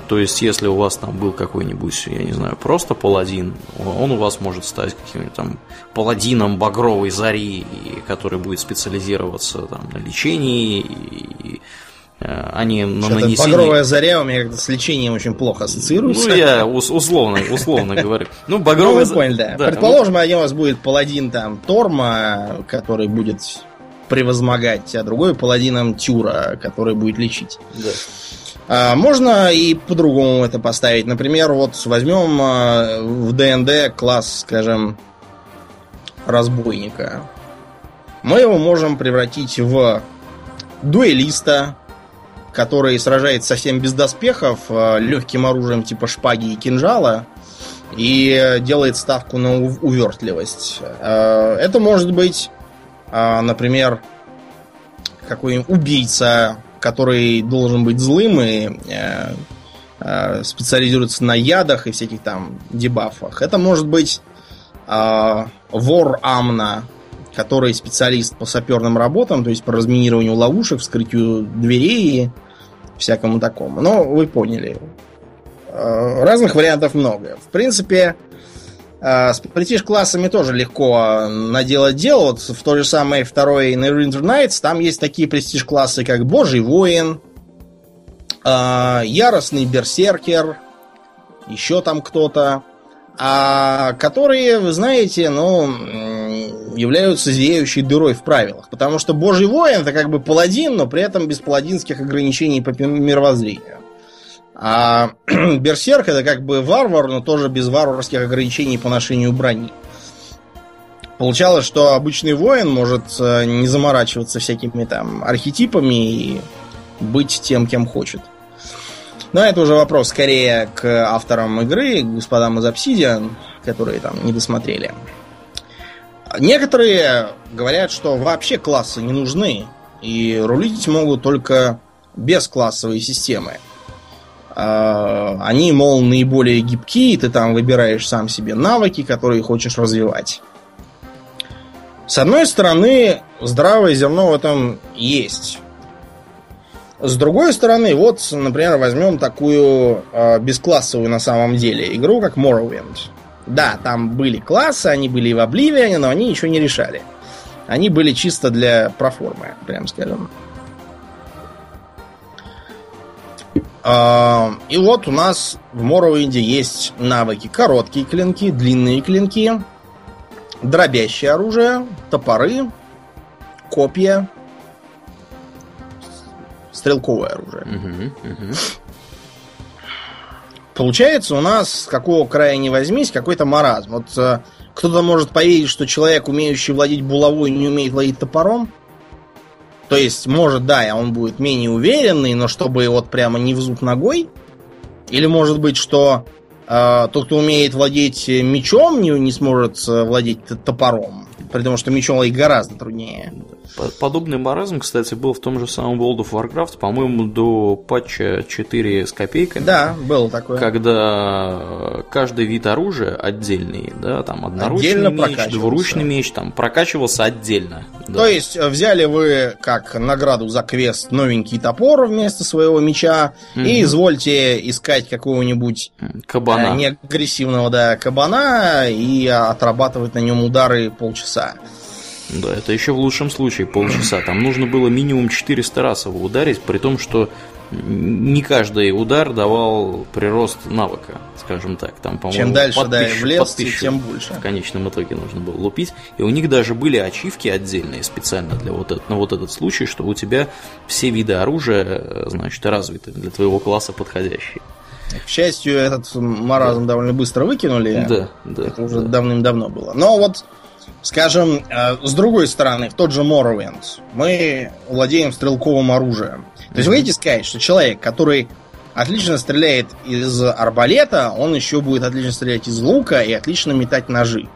То есть, если у вас там был какой-нибудь, я не знаю, просто паладин, он у вас может стать каким-нибудь там паладином багровой зари, который будет специализироваться там на лечении, Что-то нанесении... багровая заря у меня как-то с лечением очень плохо ассоциируется. Я условно говорю. Багровая заря. Предположим, один у вас будет паладин там Торма, который будет превозмогать, а другой паладином Тюра, который будет лечить. Можно и по-другому это поставить. Например, возьмем в ДНД класс, скажем, разбойника. Мы его можем превратить в дуэлиста, который сражается совсем без доспехов, легким оружием типа шпаги и кинжала, и делает ставку на увертливость. Это может быть, например, какой-нибудь убийца, который должен быть злым и специализируется на ядах и всяких там дебафах. Это может быть вор Амна, который специалист по саперным работам, то есть по разминированию ловушек, вскрытию дверей и всякому такому. Но вы поняли. Разных вариантов много. В принципе, с престиж-классами тоже легко наделать дело. Вот в той же самой второй Neverwinter Nights там есть такие престиж-классы, как Божий Воин, Яростный Берсеркер, еще там кто-то, которые, вы знаете, являются зияющей дырой в правилах. Потому что Божий Воин — это как бы паладин, но при этом без паладинских ограничений по мировоззрению. А Берсерк — это как бы варвар, но тоже без варварских ограничений по ношению брони. Получалось, что обычный воин может не заморачиваться всякими там архетипами и быть тем, кем хочет. Но это уже вопрос скорее к авторам игры, к господам из Obsidian, которые там не досмотрели. Некоторые говорят, что вообще классы не нужны, и рулить могут только бесклассовые системы. Они, мол, наиболее гибкие, ты там выбираешь сам себе навыки, которые хочешь развивать. С одной стороны, здравое зерно в этом есть. С другой стороны, например, возьмем такую бесклассовую на самом деле игру, как Morrowind. Да, там были классы, они были и в Oblivion, но они ничего не решали. Они были чисто для проформы, прям скажем. И у нас в Morrowind'е есть навыки: короткие клинки, длинные клинки, дробящее оружие, топоры, копья, стрелковое оружие. Получается, у нас с какого края ни возьмись, какой-то маразм. Кто-то может поверить, что человек, умеющий владеть булавой, не умеет владеть топором. То есть, может, да, он будет менее уверенный, но чтобы прямо не в зуб ногой. Или может быть, что тот, кто умеет владеть мечом, не сможет владеть топором. При том, что мечом владеть гораздо труднее. Подобный маразм, кстати, был в том же самом World of Warcraft, по-моему, до патча 4 с копейками. Да, было такое. Когда каждый вид оружия отдельный, да, там одноручный меч, двуручный меч, там прокачивался отдельно. Да. То есть, взяли вы как награду за квест новенький топор вместо своего меча, и извольте искать какого-нибудь кабана. Неагрессивного, да, кабана, и отрабатывать на нем удары полчаса. Да, это еще в лучшем случае полчаса. Там нужно было минимум 400 раз его ударить, при том, что не каждый удар давал прирост навыка, скажем так. Там, по-моему, чем дальше в лес, тем больше. В конечном итоге нужно было лупить. И у них даже были ачивки отдельные специально для на этот случай, что у тебя все виды оружия, значит, развиты для твоего класса подходящие. К счастью, этот маразм довольно быстро выкинули. Да, это уже давным-давно было. Но Скажем, с другой стороны, в тот же Morrowind мы владеем стрелковым оружием. То есть вы хотите сказать, что человек, который отлично стреляет из арбалета, он еще будет отлично стрелять из лука и отлично метать ножи.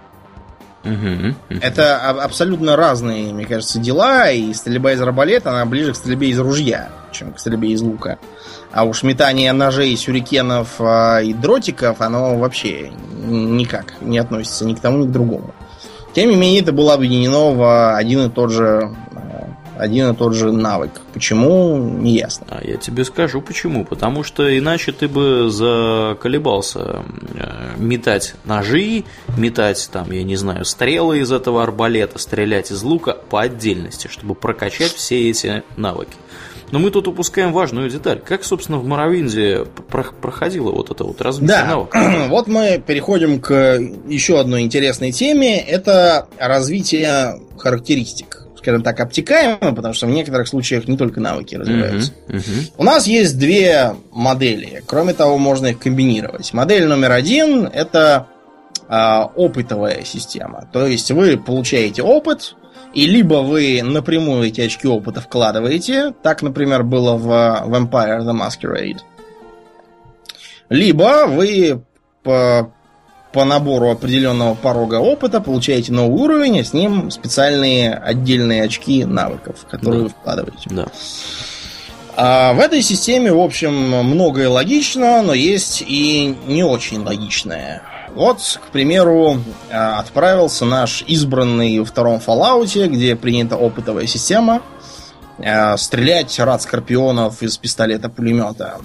Это абсолютно разные, мне кажется, дела, и стрельба из арбалета, она ближе к стрельбе из ружья, чем к стрельбе из лука. А уж метание ножей, сюрикенов и дротиков, оно вообще никак не относится ни к тому, ни к другому. Тем не менее, это было объединено в один и тот же навык. Почему, не ясно. А я тебе скажу почему. Потому что иначе ты бы заколебался метать ножи, метать, там, я не знаю, стрелы из этого арбалета, стрелять из лука по отдельности, чтобы прокачать все эти навыки. Но мы тут упускаем важную деталь. Как, собственно, в Morrowind'е проходило вот это вот развитие навыков? Вот мы переходим к еще одной интересной теме. Это развитие характеристик. Скажем так, обтекаемо, потому что в некоторых случаях не только навыки развиваются. У нас есть две модели. Кроме того, можно их комбинировать. Модель номер один – это опытовая система. То есть вы получаете опыт, и либо вы напрямую эти очки опыта вкладываете, так, например, было в Vampire the Masquerade, либо вы по набору определенного порога опыта получаете новый уровень, а с ним специальные отдельные очки навыков, которые вы вкладываете. Да. А в этой системе, в общем, многое логично, но есть и не очень логичное. Вот, к примеру, отправился наш избранный во втором Fallout'е, где принята опытовая система, стрелять рад скорпионов из пистолета-пулемета.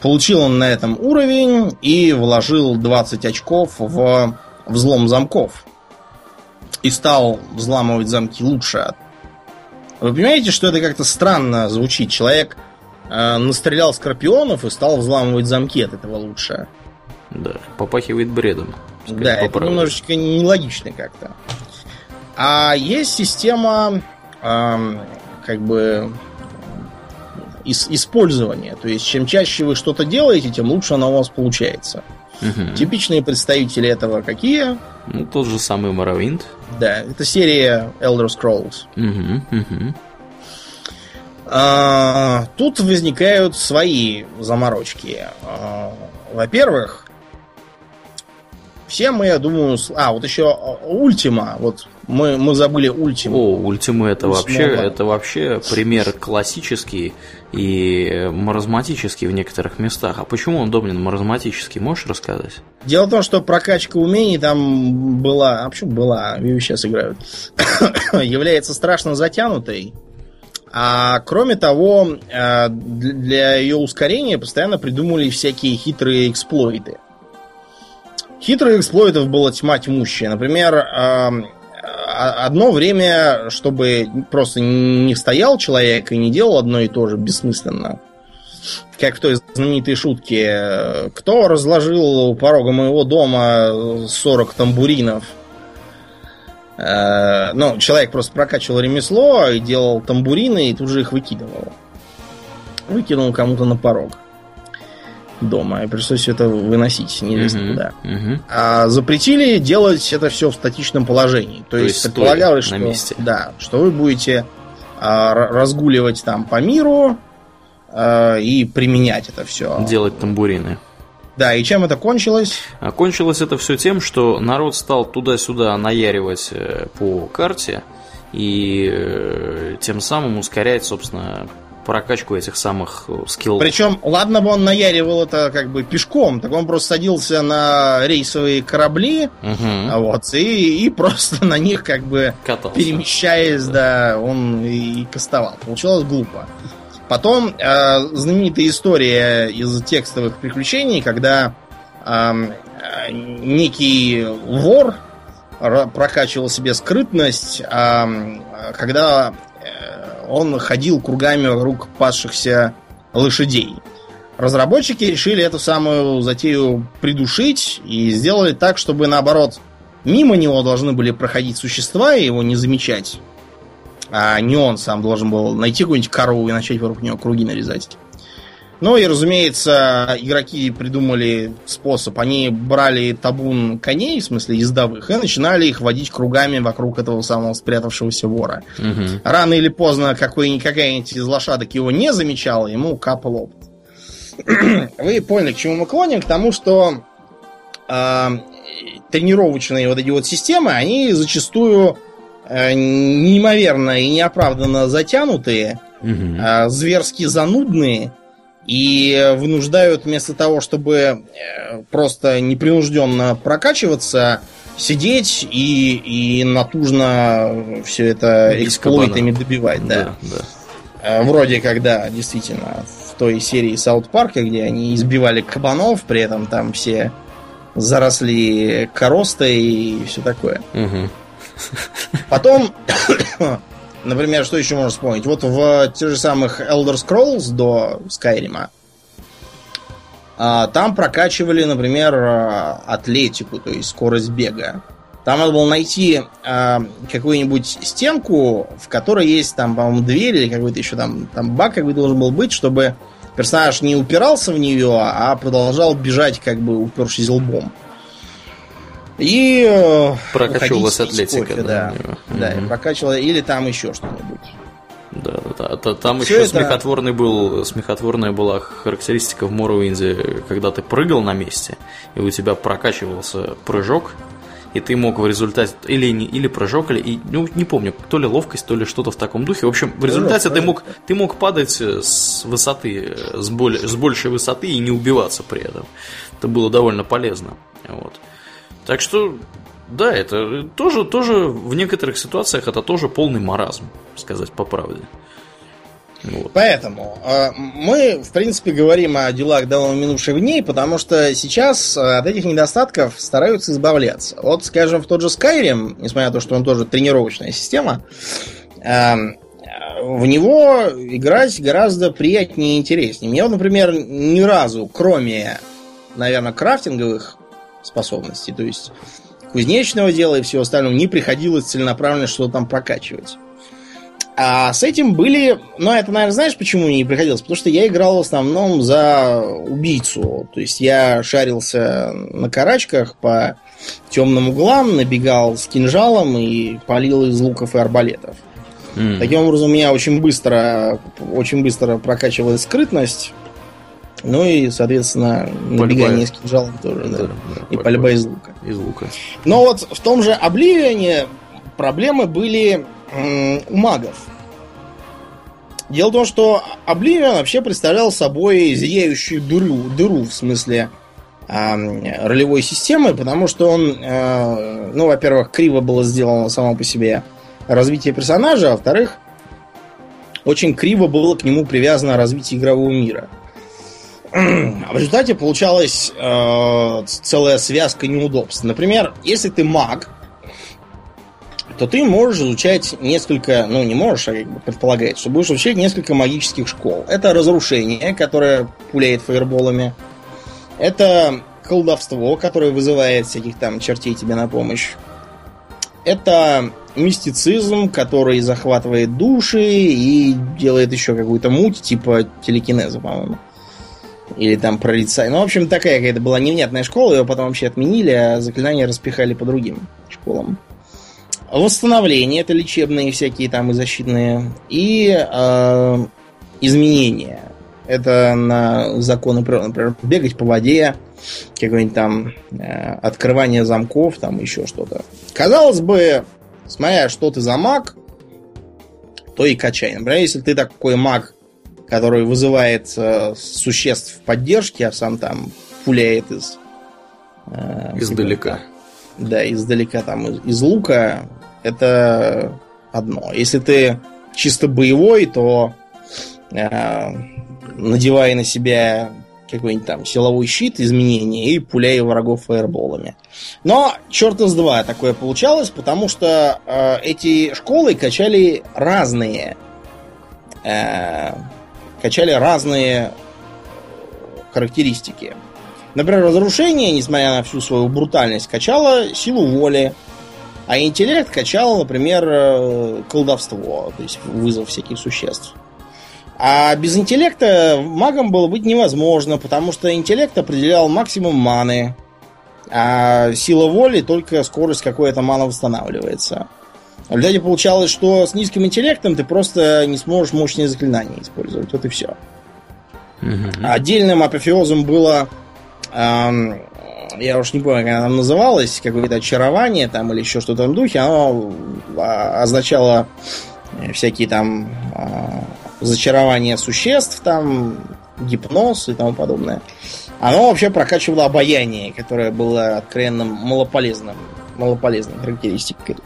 Получил он на этом уровень и вложил 20 очков в взлом замков. И стал взламывать замки лучше. Вы понимаете, что это как-то странно звучит? Человек настрелял скорпионов и стал взламывать замки от этого лучше. Да, попахивает бредом. Да, это немножечко нелогично как-то. А есть система как бы использования. То есть, чем чаще вы что-то делаете, тем лучше оно у вас получается. Типичные представители этого какие? Ну, тот же самый Morrowind. Да, это серия Elder Scrolls. Тут возникают свои заморочки. Во-первых, все мы, я думаю... вот еще Ультима. Вот мы забыли Ультиму. Ультима это вообще пример классический и маразматический в некоторых местах. А почему он домен маразматический? Можешь рассказать? Дело в том, что прокачка умений там была... А почему была? Ее сейчас играют. Является страшно затянутой. А кроме того, для ее ускорения постоянно придумывали всякие хитрые эксплойты. Хитрых эксплойтов была тьма тьмущая. Например, одно время, чтобы просто не стоял человек и не делал одно и то же бессмысленно. Как в той знаменитой шутке. Кто разложил у порога моего дома 40 тамбуринов? Ну, человек просто прокачивал ремесло и делал тамбурины, и тут же их выкидывал. Выкинул кому-то на порог дома, и пришлось все это выносить неизвестно куда. А запретили делать это все в статичном положении. То есть предполагалось, что, на месте. Да, что вы будете разгуливать там по миру и применять это все. Делать тамбурины. Да, и чем это кончилось? Кончилось это все тем, что народ стал туда-сюда наяривать по карте и тем самым ускорять, собственно, прокачку этих самых скиллов. Причем, ладно бы он наяривал это как бы пешком, так он просто садился на рейсовые корабли, вот, и просто на них как бы катался, перемещаясь, да, он и кастовал. Получалось глупо. Потом знаменитая история из текстовых приключений, когда некий вор прокачивал себе скрытность, когда он ходил кругами вокруг пасшихся лошадей. Разработчики решили эту самую затею придушить и сделали так, чтобы наоборот мимо него должны были проходить существа и его не замечать. А не он сам должен был найти какую-нибудь корову и начать вокруг нее круги нарезать. Ну и, разумеется, игроки придумали способ. Они брали табун коней, в смысле ездовых, и начинали их водить кругами вокруг этого самого спрятавшегося вора. Угу. Рано или поздно какая-нибудь из лошадок его не замечала, ему капал опыт. Вы поняли, к чему мы клоним? К тому, что тренировочные вот эти вот системы, они зачастую неимоверно и неоправданно затянутые, угу. зверски занудные, и вынуждают вместо того, чтобы просто непринужденно прокачиваться, сидеть и натужно все это эксплойтами добивать. Да. Да. Вроде как, да, действительно, в той серии Саут Парка, где они избивали кабанов, при этом там все заросли коростой и все такое. Угу. Потом, например, что еще можно вспомнить? Вот в тех же самых Elder Scrolls до Skyrim там прокачивали, например, атлетику, то есть скорость бега. Там надо было найти какую-нибудь стенку, в которой есть там, по-моему, дверь или какой-то еще там баг какой должен был быть, чтобы персонаж не упирался в нее, а продолжал бежать, как бы упершись лбом. И прокачивалась атлетика. Кофе, да, да угу. прокачивалась. Или там еще что-нибудь. Да. Там все еще это... смехотворная была характеристика в Morrowind'е, когда ты прыгал на месте, и у тебя прокачивался прыжок, и ты мог в результате или прыжок, или, ну, не помню, то ли ловкость, то ли что-то в таком духе. В общем, в результате ты мог падать с высоты, с большей высоты и не убиваться при этом. Это было довольно полезно. Вот. Так что, да, это тоже в некоторых ситуациях это тоже полный маразм, сказать по правде. Вот. Поэтому мы, в принципе, говорим о делах давно минувших дней, потому что сейчас от этих недостатков стараются избавляться. Вот, скажем, в тот же Skyrim, несмотря на то, что он тоже тренировочная система, в него играть гораздо приятнее и интереснее. Мне, например, ни разу, кроме, наверное, крафтинговых способностей, то есть кузнечного дела и всего остального, не приходилось целенаправленно что-то там прокачивать. А с этим были... Ну, это, наверное, знаешь, почему не приходилось? Потому что я играл в основном за убийцу. То есть я шарился на карачках по темным углам, набегал с кинжалом и палил из луков и арбалетов. Таким образом, у меня очень быстро прокачивалась скрытность. Ну и, соответственно, набегание с кинжалом тоже, да. И пальба из лука. Но вот в том же Обливионе проблемы были у магов. Дело в том, что Обливион вообще представлял собой зияющую дыру в смысле ролевой системы, потому что он, во-первых, криво было сделано само по себе развитие персонажа, а во-вторых, очень криво было к нему привязано развитие игрового мира. В результате получалась целая связка неудобств. Например, если ты маг, то ты можешь изучать несколько... Ну, не можешь, а как бы предполагается, что будешь изучать несколько магических школ. Это разрушение, которое пуляет фаерболами. Это колдовство, которое вызывает всяких там чертей тебе на помощь. Это мистицизм, который захватывает души и делает еще какую-то муть, типа телекинеза, по-моему. Или там прорицание. Ну, в общем, такая какая-то была невнятная школа. Ее потом вообще отменили, а заклинания распихали по другим школам. Восстановление. Это лечебные всякие там и защитные. И изменения. Это на законы природы. Например, бегать по воде. Какое-нибудь там открывание замков. Там еще что-то. Казалось бы, смотря что ты за маг, то и качай. Например, если ты такой маг, который вызывает существ в поддержке, а сам там пуляет издалека. Да, издалека там из лука. Это одно. Если ты чисто боевой, то надевай на себя какой-нибудь там силовой щит, изменения, и пуляй врагов фаерболами. Но черта с два такое получалось, потому что эти школы качали разные... Качали разные характеристики. Например, разрушение, несмотря на всю свою брутальность, качало силу воли, а интеллект качало, например, колдовство, то есть вызов всяких существ. А без интеллекта магом было быть невозможно, потому что интеллект определял максимум маны, а сила воли только скорость, какой эта мана восстанавливается. В результате получалось, что с низким интеллектом ты просто не сможешь мощные заклинания использовать. Вот и все. Mm-hmm. Отдельным апофеозом было... я уж не помню, как она там называлась, какое-то очарование там или еще что-то в духе. Оно означало всякие там зачарования существ, там гипноз и тому подобное. Оно вообще прокачивало обаяние, которое было откровенно малополезным характеристикой.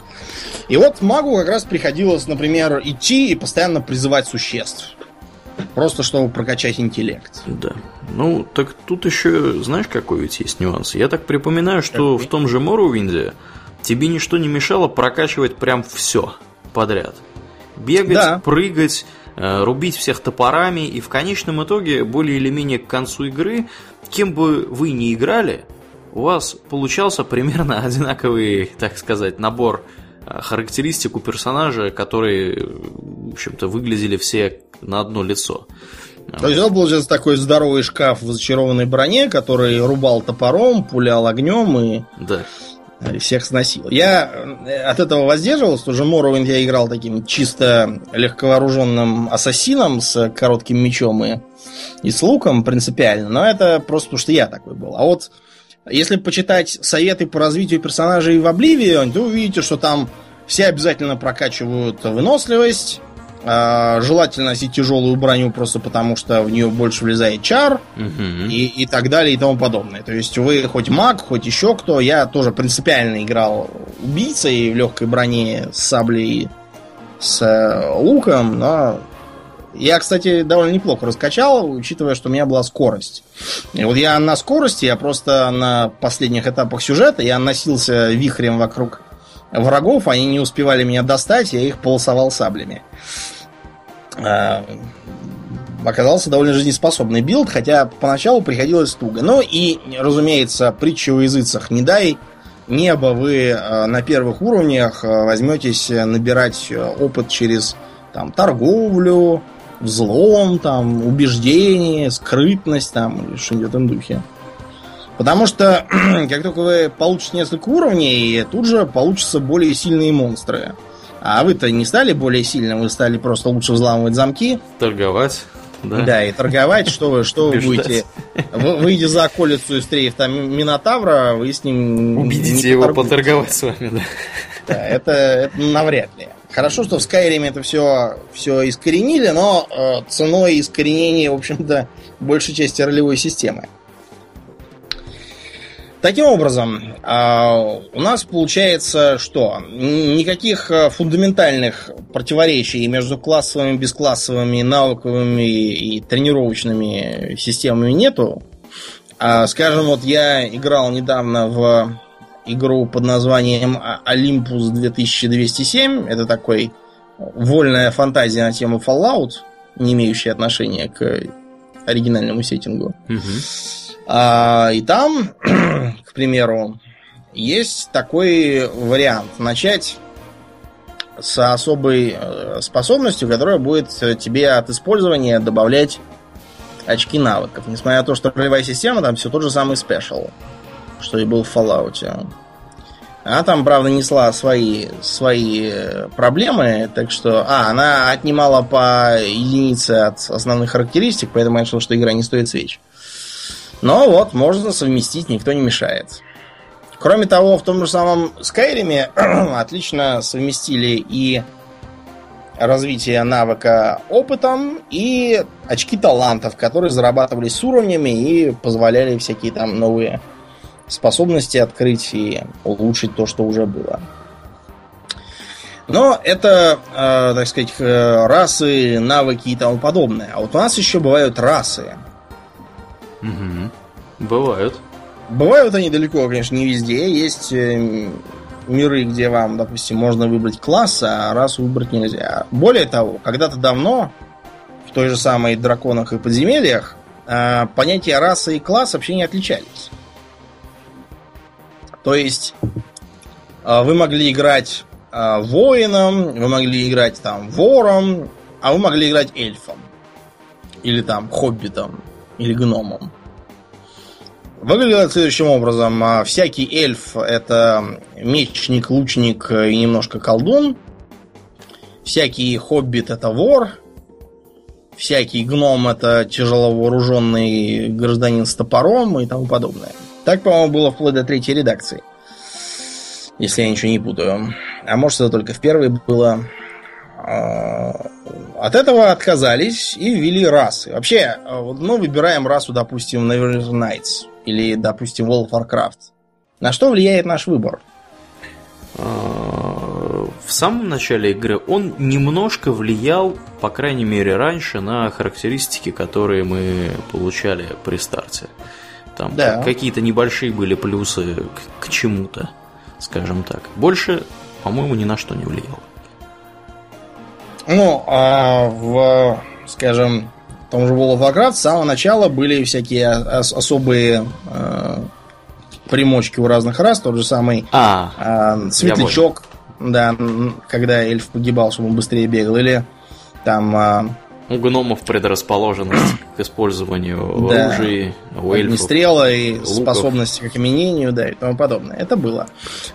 И вот магу как раз приходилось, например, идти и постоянно призывать существ. Просто чтобы прокачать интеллект. Да. Ну, так тут еще, знаешь, какой ведь есть нюанс? Я так припоминаю, что в том же Morrowind'е тебе ничто не мешало прокачивать прям все подряд. Бегать, да. Прыгать, рубить всех топорами. И в конечном итоге, более или менее к концу игры, кем бы вы ни играли, у вас получался примерно одинаковый, так сказать, набор характеристик у персонажа, которые, в общем-то, выглядели все на одно лицо. То есть он был сейчас такой здоровый шкаф в зачарованной броне, который рубал топором, пулял огнем и да. всех сносил. Я от этого воздерживался. Уже Morrowind я играл таким чисто легковооруженным ассасином с коротким мечом и с луком принципиально. Но это просто потому, что я такой был. А вот если почитать советы по развитию персонажей в Oblivion, то вы увидите, что там все обязательно прокачивают выносливость, желательно носить тяжелую броню просто потому, что в нее больше влезает чар, и так далее, и тому подобное. То есть вы хоть маг, хоть еще кто, я тоже принципиально играл убийцей в легкой броне с саблей, с луком, но... Я, кстати, довольно неплохо раскачал, учитывая, что у меня была скорость. И вот я на скорости, я просто на последних этапах сюжета, я носился вихрем вокруг врагов, они не успевали меня достать, я их полосовал саблями. Оказался довольно жизнеспособный билд, хотя поначалу приходилось туго. Ну и, разумеется, притча о языцах не дай. Небо вы на первых уровнях возьметесь набирать опыт через там, торговлю, взлом, там, убеждение, скрытность, там, или что-нибудь в этом духе. Потому что, как только вы получите несколько уровней, тут же получатся более сильные монстры. А вы-то не стали более сильным, вы стали просто лучше взламывать замки. Торговать, да. Да, и торговать, что вы будете... Выйдя за околицу и встретив там Минотавра, вы с ним... Убедите его поторговать с вами, да. Да, это навряд ли. Хорошо, что в Skyrim это все искоренили, но ценой искоренения, в общем-то, большей части ролевой системы. Таким образом, у нас получается, что никаких фундаментальных противоречий между классовыми, бесклассовыми, навыковыми и тренировочными системами нету. Скажем, вот я играл недавно в... игру под названием Olympus 2207. Это такой вольная фантазия на тему Fallout, не имеющая отношения к оригинальному сеттингу. И там, к примеру, есть такой вариант. Начать с особой способностью, которая будет тебе от использования добавлять очки навыков. Несмотря на то, что ролевая система, там все тот же самый Special, что и был в Fallout. Она там, правда, несла свои проблемы, так что... она отнимала по единице от основных характеристик, поэтому я решил, что игра не стоит свеч. Но вот, можно совместить, никто не мешает. Кроме того, в том же самом Skyrim отлично совместили и развитие навыка опытом, и очки талантов, которые зарабатывались с уровнями и позволяли всякие там новые способности открыть и улучшить то, что уже было. Но это, так сказать, расы, навыки и тому подобное. А вот у нас еще бывают расы. Бывают. Бывают они далеко, конечно, не везде. Есть миры, где вам, допустим, можно выбрать класс, а расу выбрать нельзя. Более того, когда-то давно в той же самой драконах и подземельях понятия расы и класс вообще не отличались. То есть вы могли играть воином, вы могли играть там вором, а вы могли играть эльфом. или там хоббитом, или гномом. Выглядело следующим образом. Всякий эльф — это мечник, лучник и немножко колдун. Всякий хоббит — это вор. Всякий гном — это тяжеловооруженный гражданин с топором и тому подобное. Так, по-моему, было вплоть до третьей редакции. Если я ничего не путаю. А может, это только в первой было. От этого отказались и ввели расы. Вообще, ну, выбираем расу, допустим, Neverwinter Nights или, допустим, World of Warcraft. На что влияет наш выбор? В самом начале игры он немножко влиял, по крайней мере, раньше, на характеристики, которые мы получали при старте. Там да. Какие-то небольшие были плюсы к чему-то, скажем так. Больше, по-моему, ни на что не влиял. Ну, а в, скажем, том же World of Warcraft с самого начала были всякие особые примочки у разных рас. Тот же самый светлячок, да, когда эльф погибал, чтобы он быстрее бегал. Или там... У гномов предрасположенность к использованию оружия, у эльфов огнестрела и луков. Способность к окаменению, да, и тому подобное. Это было.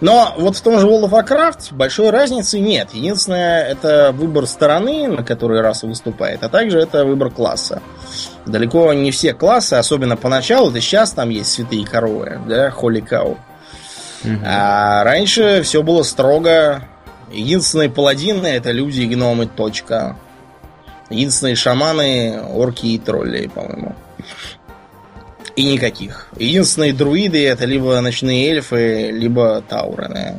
Но вот в том же World of Warcraft большой разницы нет. Единственное, это выбор стороны, на которой раса выступает, а также это выбор класса. Далеко не все классы, особенно поначалу, да сейчас там есть святые коровы, да, Holy Cow. Угу. А раньше все было строго. Единственные паладины — это люди и гномы, точка. Единственные шаманы — орки и тролли, по-моему. И никаких. Единственные друиды — это либо ночные эльфы, либо таураны.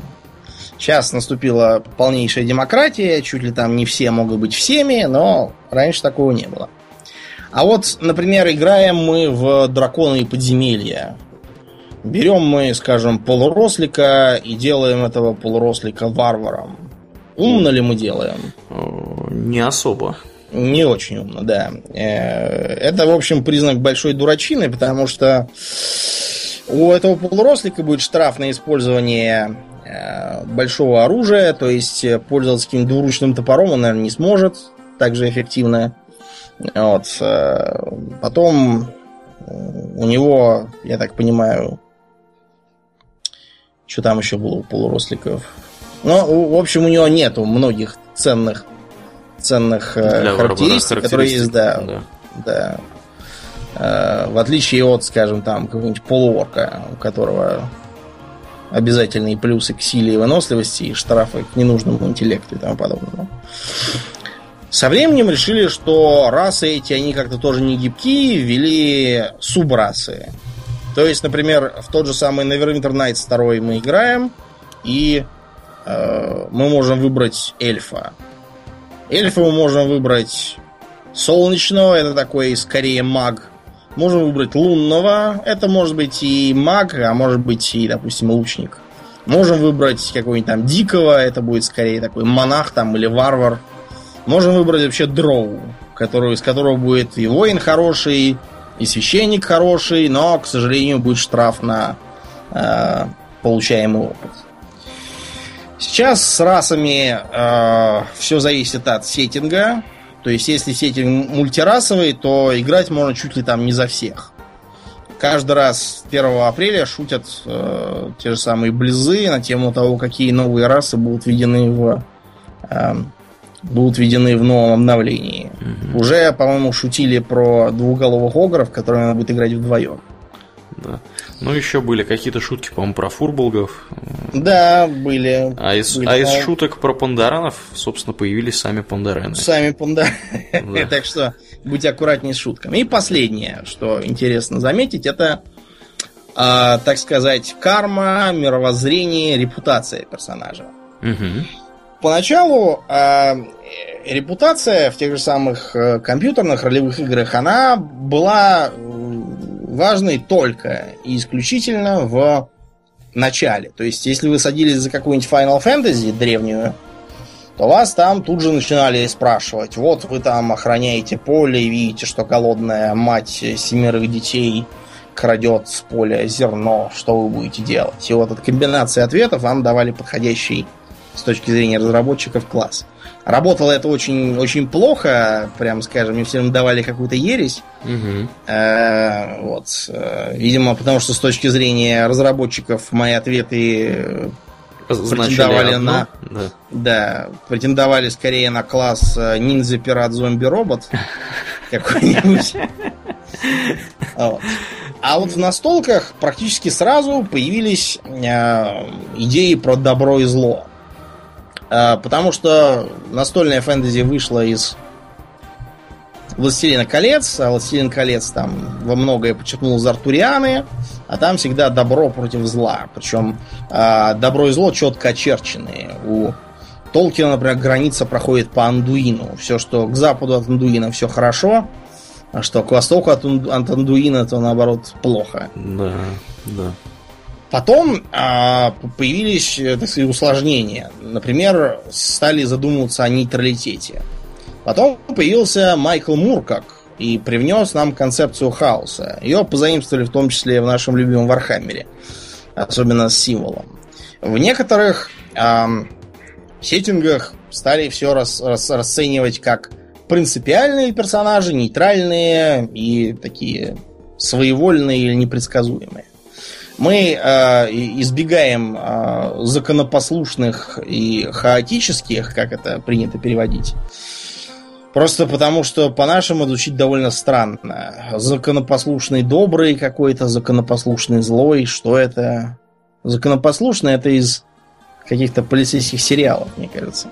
Сейчас наступила полнейшая демократия. Чуть ли там не все могут быть всеми, но раньше такого не было. А вот, например, играем мы в драконы и подземелья. Берем мы, скажем, полурослика и делаем этого полурослика варваром. Умно ли мы делаем? Не особо. Не очень умно, да. Это, в общем, признак большой дурачины, потому что у этого полурослика будет штраф на использование большого оружия, то есть пользоваться каким-то двуручным топором он, наверное, не сможет так же эффективно. Вот. Потом у него, я так понимаю, что там еще было у полуросликов? Ну, в общем, у него нету многих ценных характеристик, которые есть, да. В отличие от, скажем, там какого-нибудь полуорка, у которого обязательные плюсы к силе и выносливости, и штрафы к ненужному интеллекту и тому подобному. Со временем решили, что расы эти, они как-то тоже не гибкие, ввели субрасы. То есть, например, в тот же самый Neverwinter Nights 2 мы играем, и мы можем выбрать эльфа. Эльфа мы можем выбрать солнечного, это такой скорее маг. Можем выбрать лунного, это может быть и маг, а может быть и, допустим, лучник. Можем выбрать какого-нибудь там дикого, это будет скорее такой монах там или варвар. Можем выбрать вообще дроу, из которого будет и воин хороший, и священник хороший, но, к сожалению, будет штраф на получаемый опыт. Сейчас с расами все зависит от сеттинга. То есть, если сеттинг мультирасовый, то играть можно чуть ли там не за всех. Каждый раз 1 апреля шутят те же самые близы на тему того, какие новые расы будут введены в новом обновлении. Mm-hmm. Уже, по-моему, шутили про двухголовых огров, которые надо будет играть вдвоем. Да. Ну, еще были какие-то шутки, по-моему, про фурболгов. Да, были. А из шуток про пандаранов, собственно, появились сами пандараны. Сами пандараны. Да. Так что будь аккуратнее с шутками. И последнее, что интересно заметить, это, так сказать, карма, мировоззрение, репутация персонажа. Угу. Поначалу репутация в тех же самых компьютерных ролевых играх, она была... важной только и исключительно в начале. То есть, если вы садились за какую-нибудь Final Fantasy древнюю, то вас там тут же начинали спрашивать. Вот вы там охраняете поле, видите, что голодная мать 7 детей крадет с поля зерно. Что вы будете делать? И вот от комбинации ответов вам давали подходящий с точки зрения разработчиков класс. Работало это очень, очень плохо, прям скажем, им всем давали какую-то ересь. Вот. Видимо, потому что с точки зрения разработчиков мои ответы претендовали на... Да, претендовали скорее на класс ниндзя, пират, зомби, робот какой-нибудь. А вот в настолках практически сразу появились идеи про добро и зло. Потому что настольная фэнтези вышла из «Властелина колец», а «Властелин колец» там во многое подчеркнул Зартурианы, а там всегда добро против зла. Причем добро и зло четко очерчены. У Толкина, например, граница проходит по Андуину. Все, что к западу от Андуина, все хорошо, а что к востоку от Андуина, то наоборот плохо. Да, да. Потом появились, так сказать, усложнения. Например, стали задумываться о нейтралитете. Потом появился Майкл Муркок и привнес нам концепцию хаоса. Ее позаимствовали в том числе в нашем любимом Вархаммере. Особенно с символом. В некоторых сеттингах стали все расценивать как принципиальные персонажи, нейтральные и такие своевольные или непредсказуемые. Мы избегаем законопослушных и хаотических, как это принято переводить, просто потому, что по-нашему звучит довольно странно. Законопослушный добрый какой-то, законопослушный злой. Что это? Законопослушный — это из каких-то полицейских сериалов, мне кажется.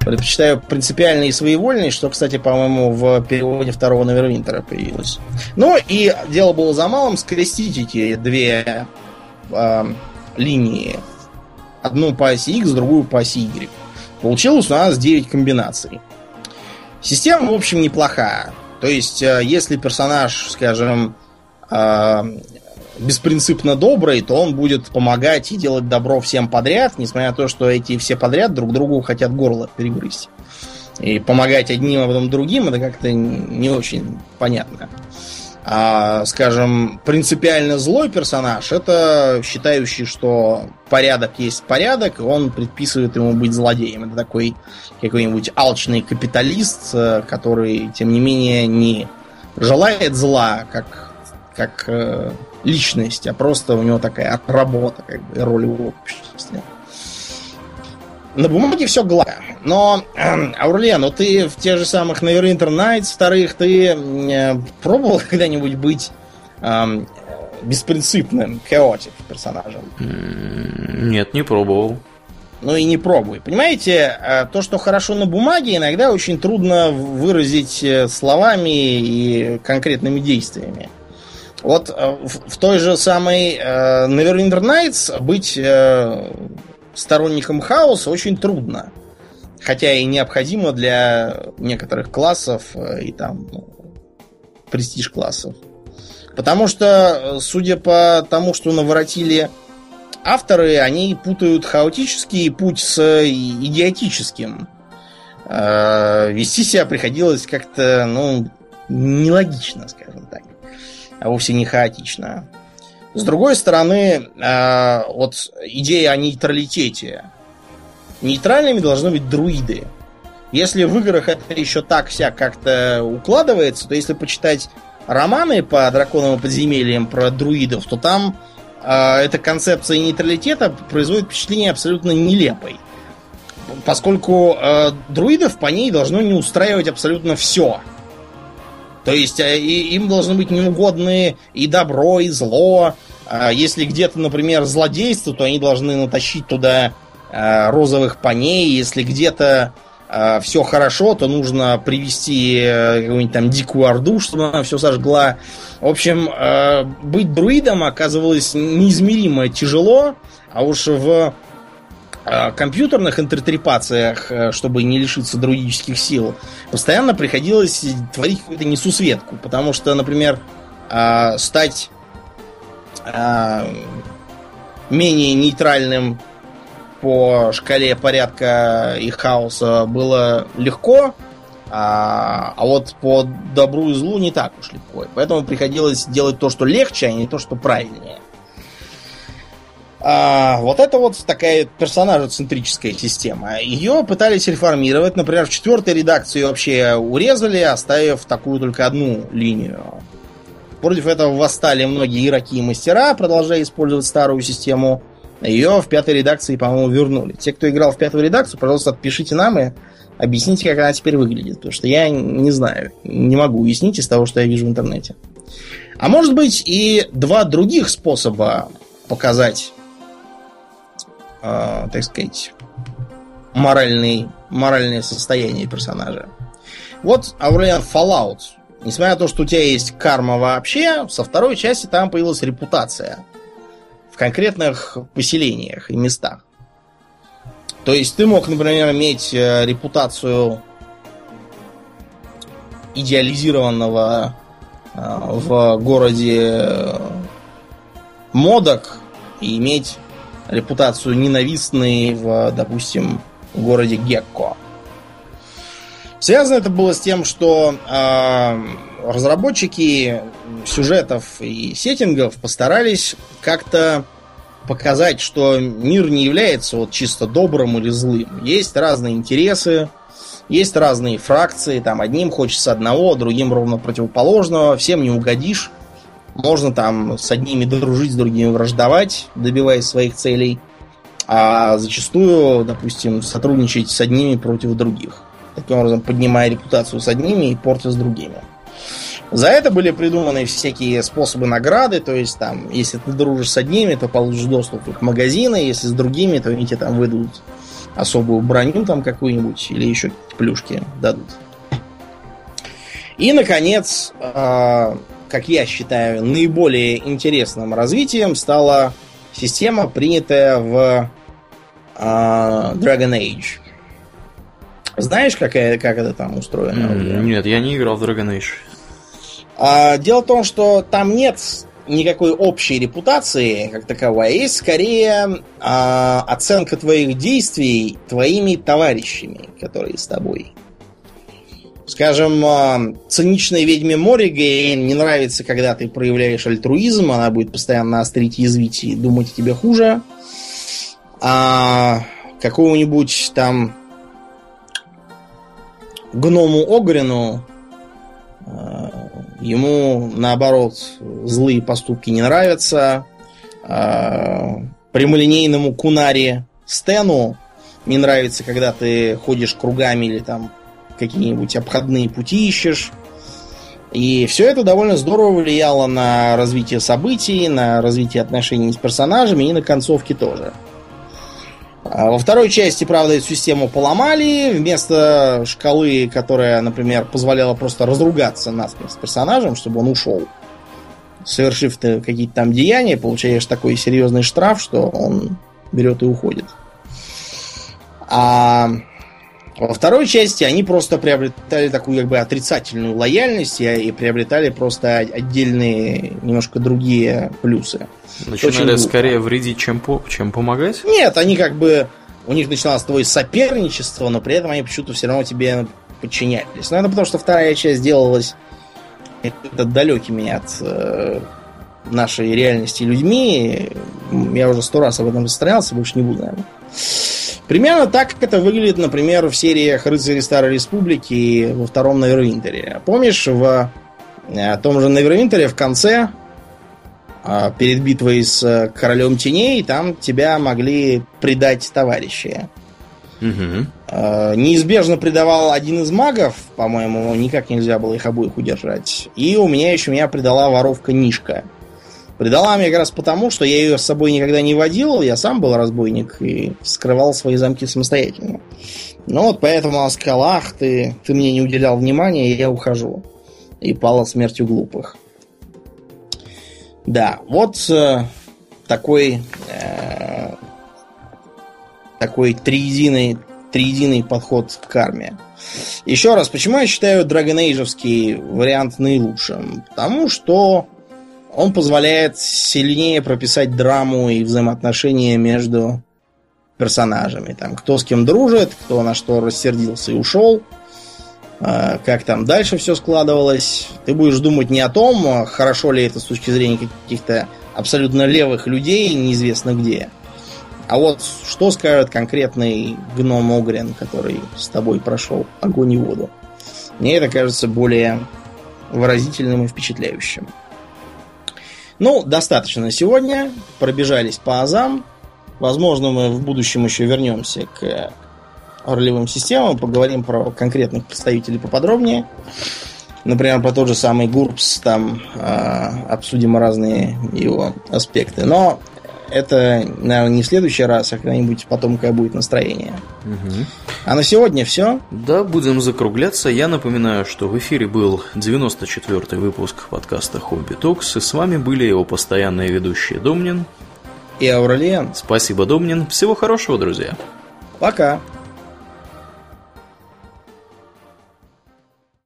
Предпочитаю принципиальный и своевольный, что, кстати, по-моему, в переводе второго Невервинтера появилось. Ну и дело было за малым скрестить эти две линии. Одну по оси X, другую по оси Y. Получилось у нас 9 комбинаций. Система, в общем, неплоха. То есть, если персонаж, скажем, беспринципно добрый, то он будет помогать и делать добро всем подряд, несмотря на то, что эти все подряд друг другу хотят горло перегрызть. И помогать одним, а потом другим, это как-то не очень понятно. А, скажем, принципиально злой персонаж — это считающий, что порядок есть порядок, и он предписывает ему быть злодеем. Это такой какой-нибудь алчный капиталист, который, тем не менее, не желает зла, как личность, а просто у него такая работа, как бы, роль в обществе. На бумаге все гладко. Но, Аурлиен, ну ты в тех же самых Neverwinter Nights вторых, ты пробовал когда-нибудь быть беспринципным, chaotic персонажем? Нет, не пробовал. Ну и не пробуй. Понимаете, то, что хорошо на бумаге, иногда очень трудно выразить словами и конкретными действиями. Вот в той же самой Neverwinter Nights быть сторонником хаоса очень трудно. Хотя и необходимо для некоторых классов и там престиж классов. Потому что, судя по тому, что наворотили авторы, они путают хаотический путь с идиотическим. Вести себя приходилось как-то, нелогично, скажем так. А вовсе не хаотично. С другой стороны, вот идея о нейтралитете. Нейтральными должны быть друиды. Если в играх это еще так-сяк как-то укладывается, то если почитать романы по драконовым подземельям про друидов, то там эта концепция нейтралитета производит впечатление абсолютно нелепой. Поскольку друидов по ней должно не устраивать абсолютно все. То есть им должны быть неугодны и добро, и зло. Если где-то, например, злодейство, то они должны натащить туда розовых паней. Если где-то все хорошо, то нужно привести какую-нибудь там дикую орду, чтобы она все сожгла. В общем, быть друидом оказывалось неизмеримо тяжело. А уж в компьютерных интертрепациях, чтобы не лишиться друидических сил, постоянно приходилось творить какую-то несусветку. Потому что, например, стать менее нейтральным по шкале порядка и хаоса было легко, а вот по добру и злу не так уж легко. Поэтому приходилось делать то, что легче, а не то, что правильнее. Вот это вот такая персонажецентрическая система. Ее пытались реформировать. Например, в 4-й редакции ее вообще урезали, оставив такую только одну линию. Против этого восстали многие игроки и мастера, продолжая использовать старую систему. Ее в 5-й редакции, по-моему, вернули. Те, кто играл в 5-ю редакцию, пожалуйста, пишите нам и объясните, как она теперь выглядит. Потому что я не знаю, не могу объяснить из того, что я вижу в интернете. А может быть и два других способа показать... так сказать, моральное состояние персонажа. Вот, Аурелиан, Fallout. Несмотря на то, что у тебя есть карма вообще, со второй части там появилась репутация в конкретных поселениях и местах. То есть ты мог, например, иметь репутацию идеализированного в городе Модок и иметь репутацию ненавистной в, допустим, городе Гекко. Связано это было с тем, что разработчики сюжетов и сеттингов постарались как-то показать, что мир не является вот чисто добрым или злым. Есть разные интересы, есть разные фракции. Там одним хочется одного, другим ровно противоположного. Всем не угодишь. Можно там с одними дружить, с другими враждовать, добиваясь своих целей. А зачастую, допустим, сотрудничать с одними против других. Таким образом, поднимая репутацию с одними и портя с другими. За это были придуманы всякие способы награды. То есть, там, если ты дружишь с одними, то получишь доступ к их магазину. Если с другими, то они тебе там выдадут особую броню там какую-нибудь. Или еще какие-то плюшки дадут. И, наконец... как я считаю, наиболее интересным развитием стала система, принятая в Dragon Age. Знаешь, как это там устроено? Нет, я не играл в Dragon Age. Дело в том, что там нет никакой общей репутации как таковой. Есть скорее оценка твоих действий твоими товарищами, которые с тобой. Скажем, циничной ведьме Моригейн не нравится, когда ты проявляешь альтруизм. Она будет постоянно острить, язвить и думать о тебе хуже. А какому-нибудь там гному Огрину, ему, наоборот, злые поступки не нравятся. Прямолинейному Кунари Стэну не нравится, когда ты ходишь кругами или там какие-нибудь обходные пути ищешь. И все это довольно здорово влияло на развитие событий, на развитие отношений с персонажами и на концовки тоже. Во второй части, правда, эту систему поломали. Вместо шкалы, которая, например, позволяла просто разругаться насмерть с персонажем, чтобы он ушел, совершив ты какие-то там деяния, получаешь такой серьезный штраф, что он берет и уходит. А... во второй части они просто приобретали такую как бы отрицательную лояльность и приобретали просто отдельные, немножко другие плюсы. Начинали скорее вредить, чем помогать? Нет, они как бы... у них начиналось твое соперничество, но при этом они почему-то все равно тебе подчинялись. Наверное, потому что вторая часть делалась далекими от нашей реальности людьми. Я уже 100 раз об этом распространялся, больше не буду, наверное. Примерно так, как это выглядит, например, в сериях «Рыцари Старой Республики» и во втором Невервинтере. Помнишь, в том же Невервинтере в конце, перед битвой с Королем Теней, там тебя могли предать товарищи. Угу. Неизбежно предавал один из магов, по-моему, никак нельзя было их обоих удержать. И у меня еще меня предала воровка Нишка. Предала меня как раз потому, что я ее с собой никогда не водил, я сам был разбойник и вскрывал свои замки самостоятельно. Ну вот поэтому она сказала: ах, ты мне не уделял внимания, и я ухожу. И пала смертью глупых. Да, вот такой триединый подход к карме. Еще раз, почему я считаю Dragon Age-овский вариант наилучшим? Потому что он позволяет сильнее прописать драму и взаимоотношения между персонажами. Там, кто с кем дружит, кто на что рассердился и ушел, как там дальше все складывалось. Ты будешь думать не о том, хорошо ли это с точки зрения каких-то абсолютно левых людей, неизвестно где. А вот что скажет конкретный гном Огрен, который с тобой прошел огонь и воду? Мне это кажется более выразительным и впечатляющим. Ну, достаточно сегодня. Пробежались по азам. Возможно, мы в будущем еще вернемся к ролевым системам. Поговорим про конкретных представителей поподробнее. Например, про тот же самый GURPS. Там обсудим разные его аспекты. Но это, наверное, не в следующий раз, а когда-нибудь потом, когда будет настроение. Угу. А на сегодня все. Да, будем закругляться. Я напоминаю, что в эфире был 94-й выпуск подкаста Hobby Talks. И с вами были его постоянные ведущие Домнин и Аурелиан. Спасибо, Домнин. Всего хорошего, друзья. Пока.